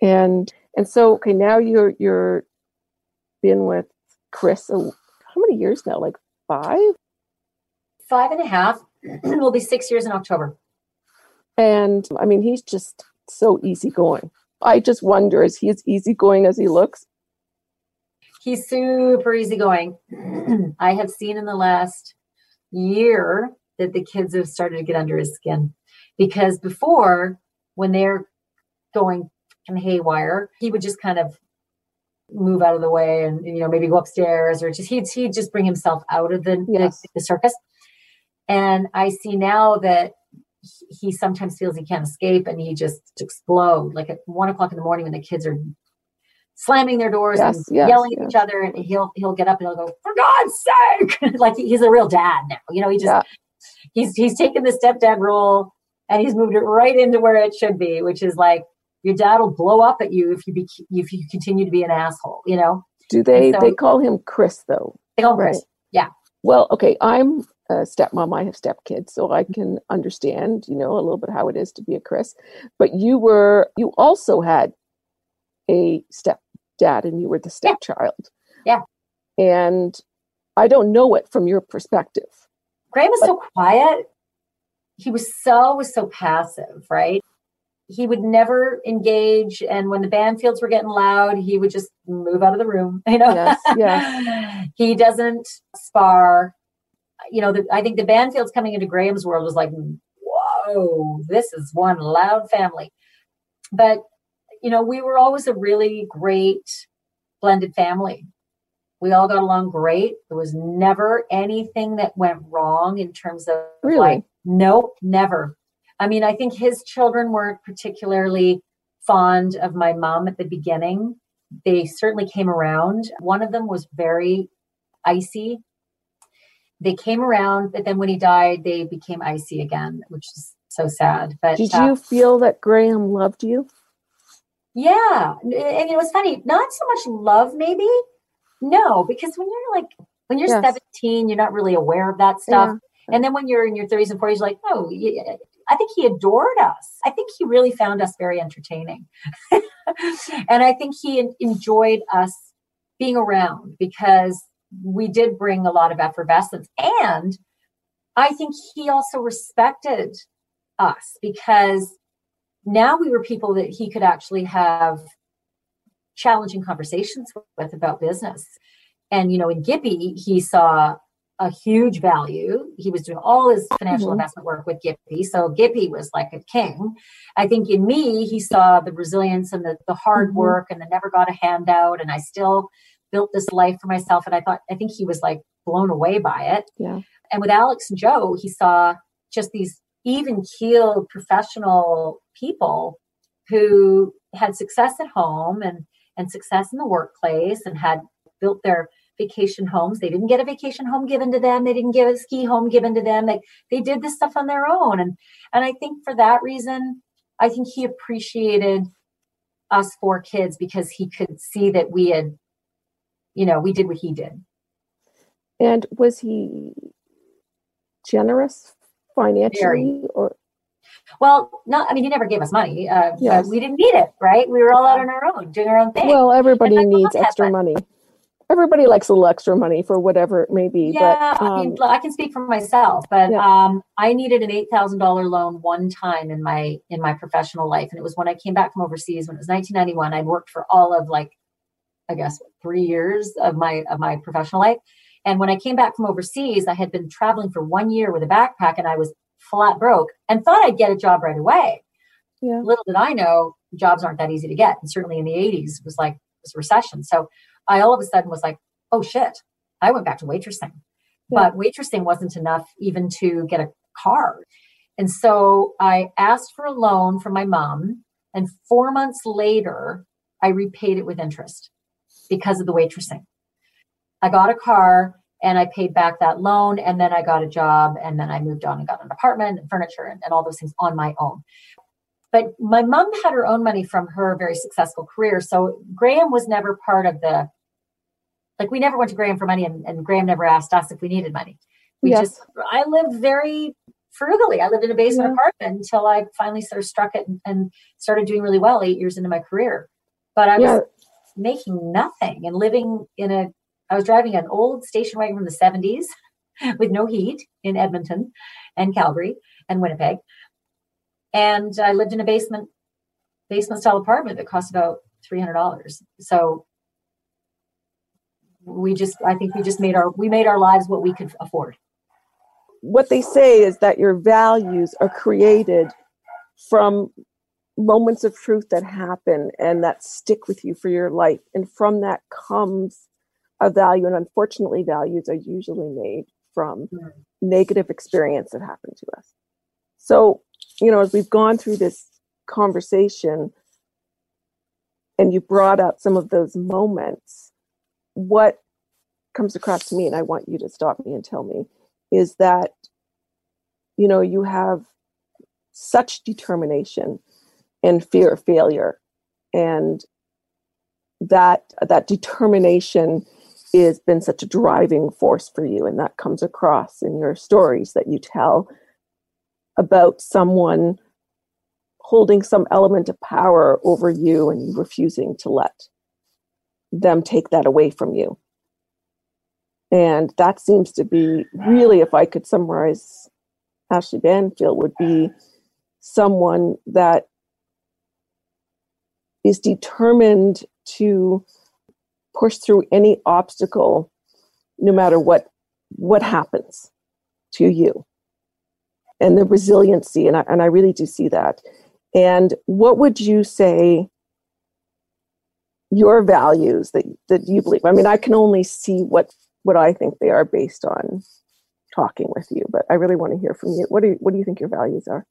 And so, okay, now you're been with Chris, how many years now? Like 5 and a half. It'll be 6 years in October. And I mean, he's just so easygoing. I just wonder, is he as easygoing as he looks? He's super easygoing. I have seen in the last year that the kids have started to get under his skin, because before, when they're going haywire, he would just kind of move out of the way and, you know, maybe go upstairs, or just he'd just bring himself out of the circus. And I see now that he sometimes feels he can't escape, and he just explodes. Like at 1 o'clock in the morning when the kids are slamming their doors and yelling at each other, and he'll get up and he'll go, for God's sake. Like he's a real dad now. You know, he just he's taken the stepdad role and he's moved it right into where it should be, which is like, your dad will blow up at you if you continue to be an asshole, you know? Do they, so, they call him Chris though? They call him Chris. Yeah. Well, okay. I'm a stepmom. I have stepkids, so I can understand, you know, a little bit how it is to be a Chris, but you also had a stepdad and you were the stepchild. Yeah. And I don't know it from your perspective. Graham was so quiet. He was so passive, right? He would never engage. And when the Banfields were getting loud, he would just move out of the room. You know, He doesn't spar. You know, I think the Banfields coming into Graham's world was like, whoa, this is one loud family. But, you know, we were always a really great blended family. We all got along great. There was never anything that went wrong in terms of like, nope, never. I mean, I think his children weren't particularly fond of my mom at the beginning. They certainly came around. One of them was very icy. They came around, but then when he died, they became icy again, which is so sad. But did you feel that Graham loved you? Yeah. And it was funny. Not so much love, maybe. No, because when you're 17, you're not really aware of that stuff. Yeah. And then when you're in your 30s and 40s, you're like, I think he adored us. I think he really found us very entertaining. And I think he enjoyed us being around because we did bring a lot of effervescence. And I think he also respected us because now we were people that he could actually have challenging conversations with about business. And, you know, in Gippy, he saw a huge value. He was doing all his financial investment work with Gippy. So Gippy was like a king. I think in me, he saw the resilience and the hard work and the never got a handout. And I still built this life for myself. And I think he was like blown away by it. Yeah. And with Alex and Joe, he saw just these even-keeled professional people who had success at home and success in the workplace and had built their vacation homes. They didn't get a vacation home given to them. They didn't get a ski home given to them. They did this stuff on their own. And I think for that reason, I think he appreciated us four kids because he could see that we had, you know, we did what he did. And was he generous financially? Very. Or? Well, no, I mean, he never gave us money. Yes. We didn't need it, right? We were all out on our own, doing our own thing. Well, everybody needs extra money. Everybody likes a little extra money for whatever it may be. Yeah, but, I mean, I can speak for myself, but I needed an $8,000 loan one time in my professional life. And it was when I came back from overseas, when it was 1991. I'd worked for all of, like, I guess, 3 years of my professional life. And when I came back from overseas, I had been traveling for 1 year with a backpack and I was flat broke and thought I'd get a job right away. Yeah. Little did I know, jobs aren't that easy to get. And certainly in the 80s, it was like this recession. So I all of a sudden was like, oh shit, I went back to waitressing. Yeah. But waitressing wasn't enough even to get a car. And so I asked for a loan from my mom. And 4 months later, I repaid it with interest because of the waitressing. I got a car and I paid back that loan. And then I got a job. And then I moved on and got an apartment and furniture and all those things on my own. But my mom had her own money from her very successful career. So Graham was never part of the, like, we never went to Graham for money and Graham never asked us if we needed money. We just, I lived very frugally. I lived in a basement apartment until I finally sort of struck it and started doing really well 8 years into my career. But I was making nothing and living in I was driving an old station wagon from the 70s with no heat in Edmonton and Calgary and Winnipeg. And I lived in a basement style apartment that cost about $300. So we made our lives what we could afford. What they say is that your values are created from moments of truth that happen and that stick with you for your life. And from that comes a value. And unfortunately, values are usually made from negative experience that happened to us. So, you know, as we've gone through this conversation and you brought up some of those moments, what comes across to me, and I want you to stop me and tell me, is that, you know, you have such determination and fear of failure, and that determination has been such a driving force for you, and that comes across in your stories that you tell about someone holding some element of power over you and you refusing to let them take that away from you. And that seems to be really, if I could summarize Ashley Banfield, would be someone that is determined to push through any obstacle, no matter what happens to you. And the resiliency, and I really do see that. And what would you say your values that you believe? I mean, I can only see what I think they are based on talking with you, but I really want to hear from you. What do you think your values are?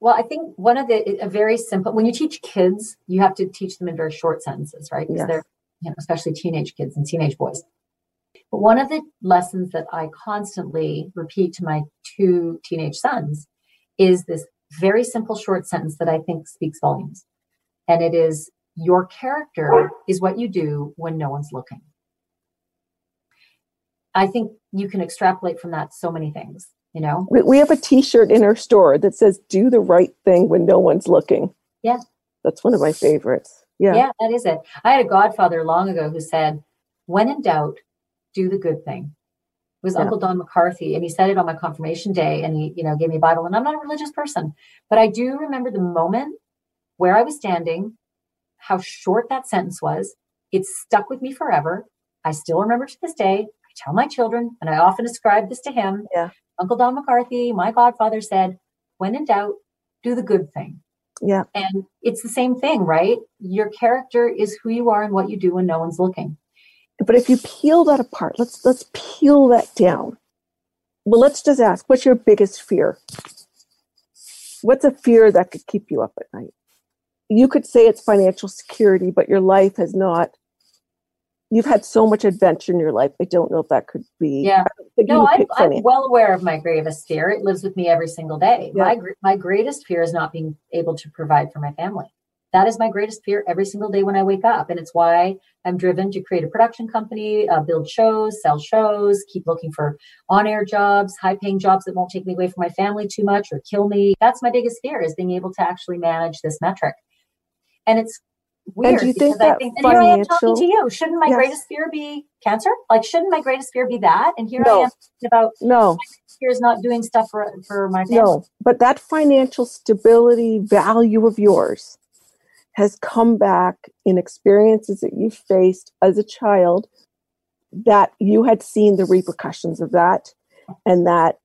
Well, I think one of a very simple, when you teach kids, you have to teach them in very short sentences, right? Because they're, you know, especially teenage kids and teenage boys. But one of the lessons that I constantly repeat to my two teenage sons is this very simple short sentence that I think speaks volumes. And it is, your character is what you do when no one's looking. I think you can extrapolate from that so many things, you know? We have a t-shirt in our store that says, do the right thing when no one's looking. Yeah. That's one of my favorites. Yeah. Yeah, that is it. I had a godfather long ago who said, when in doubt, do the good thing. It was Uncle Don McCarthy, and he said it on my confirmation day, and he, you know, gave me a Bible, and I'm not a religious person, but I do remember the moment where I was standing, how short that sentence was. It stuck with me forever. I still remember to this day. I tell my children, and I often ascribe this to him. Yeah. Uncle Don McCarthy, my godfather, said, when in doubt, do the good thing. Yeah. And it's the same thing, right? Your character is who you are and what you do when no one's looking. But if you peel that apart, let's peel that down. Well, let's just ask, what's your biggest fear? What's a fear that could keep you up at night? You could say it's financial security, but your life has not. You've had so much adventure in your life. I don't know if that could be. Yeah. No, I'm well aware of my gravest fear. It lives with me every single day. Yeah. My greatest fear is not being able to provide for my family. That is my greatest fear every single day when I wake up. And it's why I'm driven to create a production company, build shows, sell shows, keep looking for on-air jobs, high-paying jobs that won't take me away from my family too much or kill me. That's my biggest fear, is being able to actually manage this metric. And it's weird. And do you think that I am talking to you. Shouldn't my greatest fear be cancer? Like, shouldn't my greatest fear be that? And here I am talking about my greatest fear is not doing stuff for my family. No, but that financial stability value of yours has come back in experiences that you faced as a child, that you had seen the repercussions of that, and that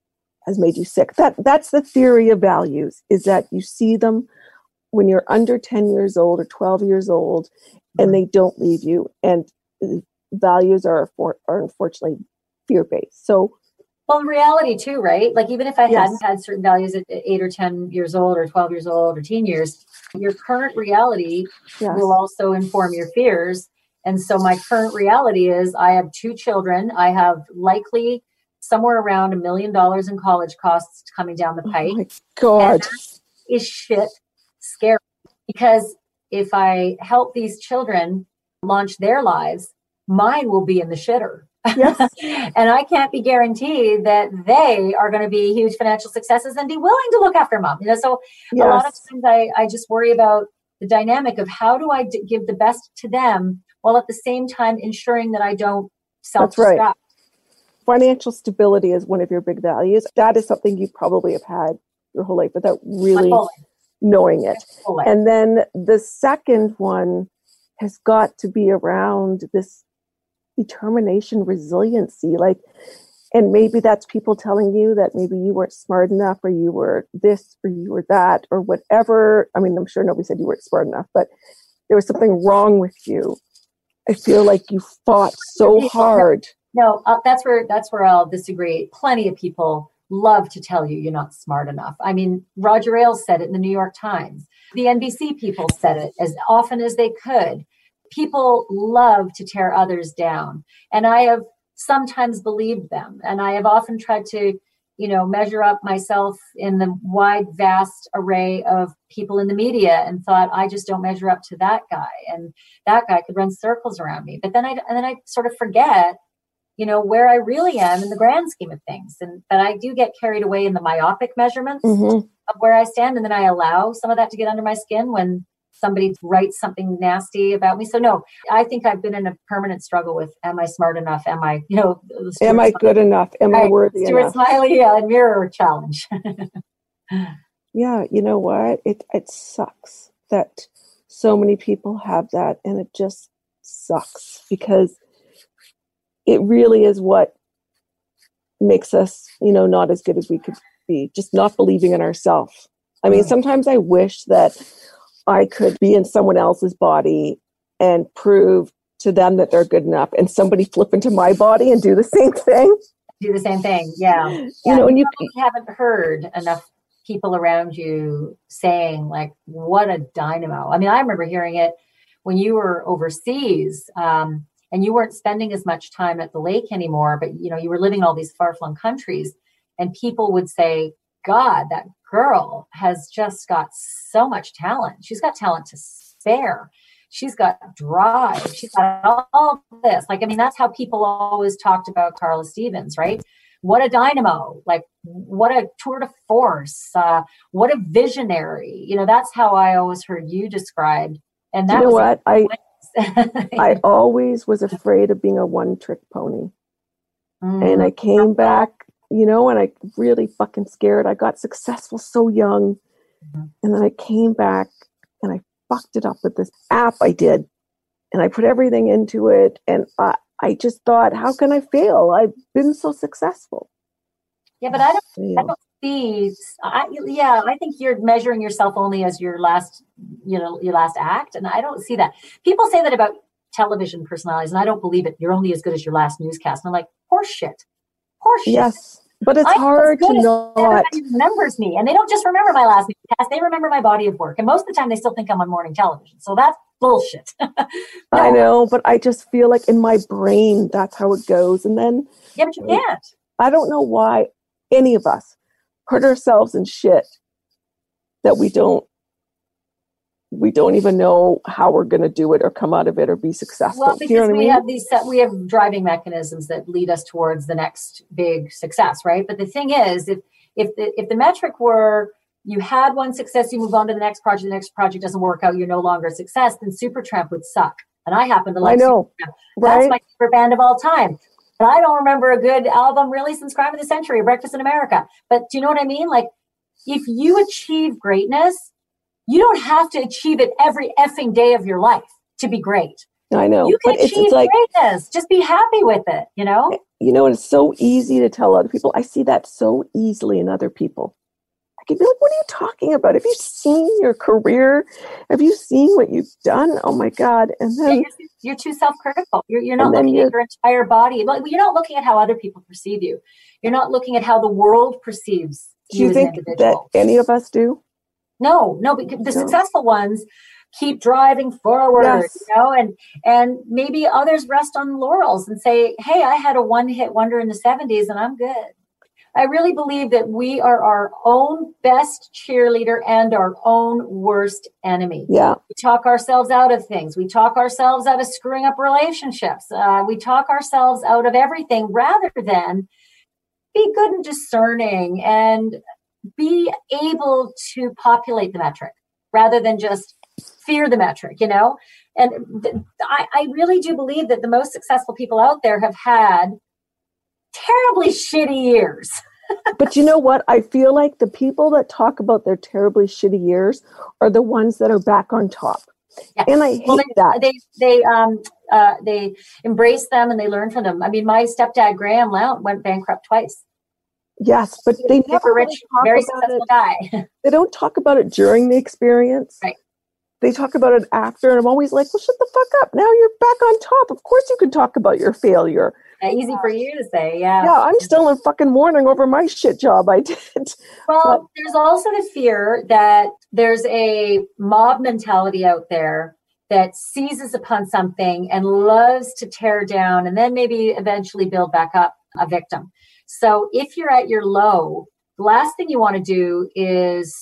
has made you sick. That's the theory of values, is that you see them when you're under 10 years old or 12 years old, and they don't leave you. And values are unfortunately fear-based. So, well, in reality too, right? Like, even if I hadn't had certain values at 8 or 10 years old or 12 years old or teen years, your current reality will also inform your fears. And so my current reality is I have two children. I have likely somewhere around $1 million in college costs coming down the pike. Oh my God. And that is shit scary, because if I help these children launch their lives, mine will be in the shitter. Yes. And I can't be guaranteed that they are going to be huge financial successes and be willing to look after mom. You know, so a lot of times I just worry about the dynamic of how do I give the best to them while at the same time ensuring that I don't self-destruct. That's right. Financial stability is one of your big values. That is something you probably have had your whole life without really knowing it. And then the second one has got to be around this determination, resiliency, like, and maybe that's people telling you that maybe you weren't smart enough, or you were this, or you were that, or whatever. I mean, I'm sure nobody said you weren't smart enough, but there was something wrong with you. I feel like you fought so hard. No, that's where I'll disagree. Plenty of people love to tell you you're not smart enough. I mean, Roger Ailes said it in the New York Times. The NBC people said it as often as they could. People love to tear others down. And I have sometimes believed them. And I have often tried to, you know, measure up myself in the wide, vast array of people in the media and thought, I just don't measure up to that guy. And that guy could run circles around me. But then I sort of forget, you know, where I really am in the grand scheme of things. And but I do get carried away in the myopic measurements of where I stand. And then I allow some of that to get under my skin when somebody writes something nasty about me. So no, I think I've been in a permanent struggle with, am I smart enough? Am I, you know, am I good enough? Am I worthy enough? Stuart Smiley mirror challenge. Yeah. You know what? It sucks that so many people have that, and it just sucks because it really is what makes us, you know, not as good as we could be, just not believing in ourselves. I mean, sometimes I wish that I could be in someone else's body and prove to them that they're good enough, and somebody flip into my body and do the same thing. Yeah. You know, and you haven't heard enough people around you saying, like, what a dynamo. I mean, I remember hearing it when you were overseas and you weren't spending as much time at the lake anymore, but, you know, you were living in all these far-flung countries, and people would say, God, that girl has just got so much talent. She's got talent to spare. She's got drive. She's got all this. Like, I mean, that's how people always talked about Carla Stevens, right? What a dynamo, like what a tour de force, what a visionary. You know, that's how I always heard you described. And that, you know, was what? I always was afraid of being a one-trick pony. And I came back, you know, and I really fucking scared. I got successful so young. And then I came back and I fucked it up with this app I did. And I put everything into it. And I just thought, how can I fail? I've been so successful. Yeah, but I don't see. I think you're measuring yourself only as your last act, and I don't see that. People say that about television personalities, and I don't believe it. You're only as good as your last newscast, and I'm like, horseshit. Yes, but it's hard to know. Everybody remembers me, and they don't just remember my last newscast; they remember my body of work, and most of the time, they still think I'm on morning television. So that's bullshit. No. I know, but I just feel like in my brain that's how it goes, and then but you can't. I don't know why any of us put ourselves in shit that we don't even know how we're going to do it or come out of it or be successful. Well, because we have driving mechanisms that lead us towards the next big success, right? But the thing is, if the metric were you had one success, you move on to the next project doesn't work out, you're no longer a success, then Supertramp would suck. And I happen to like Supertramp. Right? That's my favorite band of all time. But I don't remember a good album really since Crime of the Century, Breakfast in America. But do you know what I mean? Like, if you achieve greatness, you don't have to achieve it every effing day of your life to be great. I know. You can achieve greatness. Like, just be happy with it, you know? You know, and it's so easy to tell other people. I see that so easily in other people. You'd be like, what are you talking about? Have you seen your career? Have you seen what you've done? Oh my God. And then you're too self-critical. You're not looking at your entire body. You're not looking at how other people perceive you. You're not looking at how the world perceives you as an individual. Do you think that any of us do? No, because the successful ones keep driving forward, you know, and maybe others rest on laurels and say, hey, I had a one-hit wonder in the 70s and I'm good. I really believe that we are our own best cheerleader and our own worst enemy. Yeah. We talk ourselves out of things. We talk ourselves out of screwing up relationships. We talk ourselves out of everything rather than be good and discerning and be able to populate the metric rather than just fear the metric, you know? And I really do believe that the most successful people out there have had terribly shitty years. But you know what? I feel like the people that talk about their terribly shitty years are the ones that are back on top. Yeah. And I hate that. They embrace them and they learn from them. I mean, my stepdad, Graham Lount, went bankrupt twice. Yes, but they never rich, very successful guy. They don't talk about it during the experience. Right. They talk about it after. And I'm always like, well, shut the fuck up. Now you're back on top. Of course you can talk about your failure. Easy for you to say, yeah. Yeah, I'm still in fucking mourning over my shit job I did. Well, there's also the fear that there's a mob mentality out there that seizes upon something and loves to tear down and then maybe eventually build back up a victim. So if you're at your low, the last thing you want to do is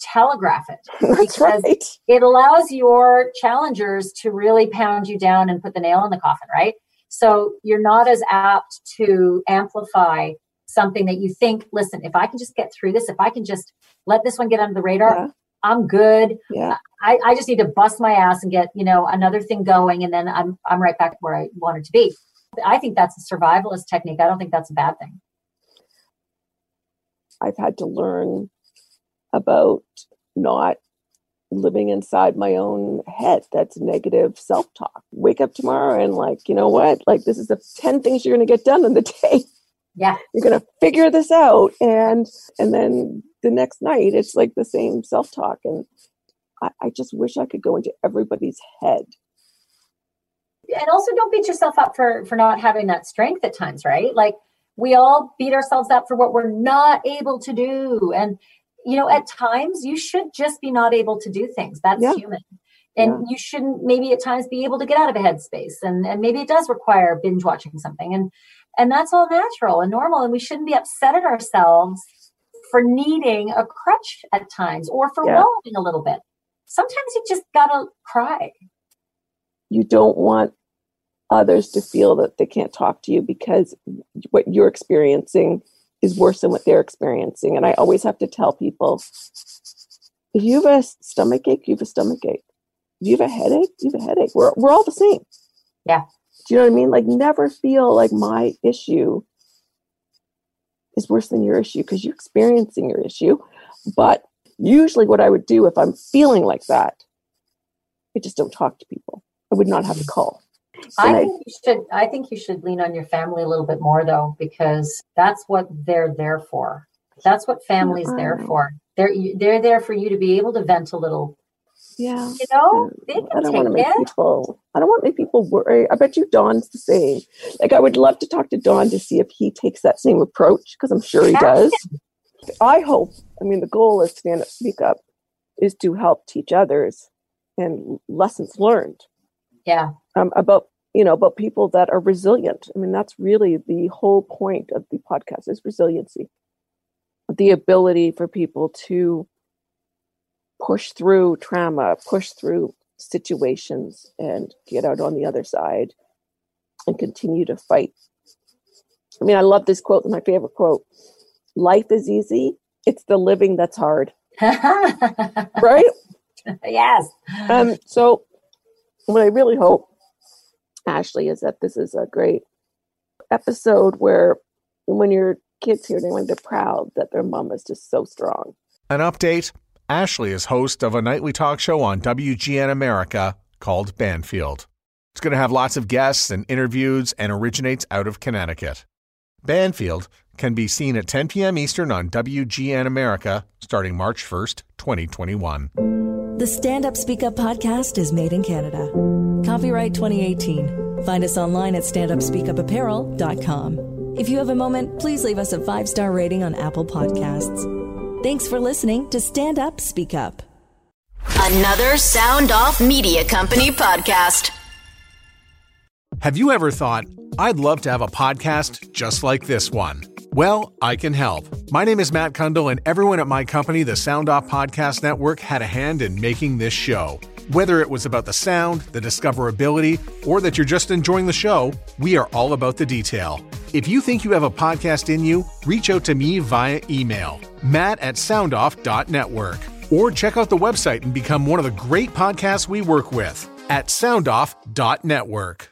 telegraph it. That's right. It allows your challengers to really pound you down and put the nail in the coffin, right? So you're not as apt to amplify something that you think, listen, if I can just get through this, if I can just let this one get under the radar, I'm good. Yeah. I just need to bust my ass and get, you know, another thing going. And then I'm right back where I wanted to be. I think that's a survivalist technique. I don't think that's a bad thing. I've had to learn about not living inside my own head. That's negative self-talk. Wake up tomorrow and like, you know what? Like, this is the 10 things you're going to get done in the day. Yeah. You're going to figure this out. And then the next night, it's like the same self-talk. And I just wish I could go into everybody's head. And also don't beat yourself up for not having that strength at times, right? Like, we all beat ourselves up for what we're not able to do. And you know, at times you should just be not able to do things. That's human. And you shouldn't maybe at times be able to get out of a headspace. And maybe it does require binge watching something. And that's all natural and normal. And we shouldn't be upset at ourselves for needing a crutch at times or for wallowing a little bit. Sometimes you just got to cry. You don't want others to feel that they can't talk to you because what you're experiencing is worse than what they're experiencing. And I always have to tell people, if you have a stomachache, you have a stomachache. If you have a headache, you have a headache. We're all the same. Yeah. Do you know what I mean? Like, never feel like my issue is worse than your issue because you're experiencing your issue. But usually what I would do if I'm feeling like that, I just don't talk to people. I would not have to call. I think you should lean on your family a little bit more, though, because that's what they're there for. That's what family's there for. They're there for you to be able to vent a little. Yeah. You know, they can I don't want to make people worry. I bet you Don's the same. Like, I would love to talk to Don to see if he takes that same approach, because I'm sure he does. I hope, I mean, the goal is Stand Up, Speak Up is to help teach others and lessons learned. Yeah. About people that are resilient. I mean, that's really the whole point of the podcast is resiliency. The ability for people to push through trauma, push through situations and get out on the other side and continue to fight. I mean, I love this quote, my favorite quote. Life is easy. It's the living that's hard. Right? Yes. So what I really hope, Ashley, is that this is a great episode where when your kids hear it, they're proud that their mom is just so strong. An update. Ashley is host of a nightly talk show on WGN America called Banfield. It's going to have lots of guests and interviews and originates out of Connecticut. Banfield can be seen at 10 p.m. Eastern on WGN America starting March 1st, 2021. The Stand Up Speak Up podcast is made in Canada. Copyright 2018. Find us online at standupspeakupapparel.com. If you have a moment, please leave us a 5-star rating on Apple Podcasts. Thanks for listening to Stand Up, Speak Up. Another Sound Off Media Company podcast. Have you ever thought, I'd love to have a podcast just like this one? Well, I can help. My name is Matt Kundle, and everyone at my company, the Sound Off Podcast Network, had a hand in making this show. Whether it was about the sound, the discoverability, or that you're just enjoying the show, we are all about the detail. If you think you have a podcast in you, reach out to me via email, matt@soundoff.network. Or check out the website and become one of the great podcasts we work with at soundoff.network.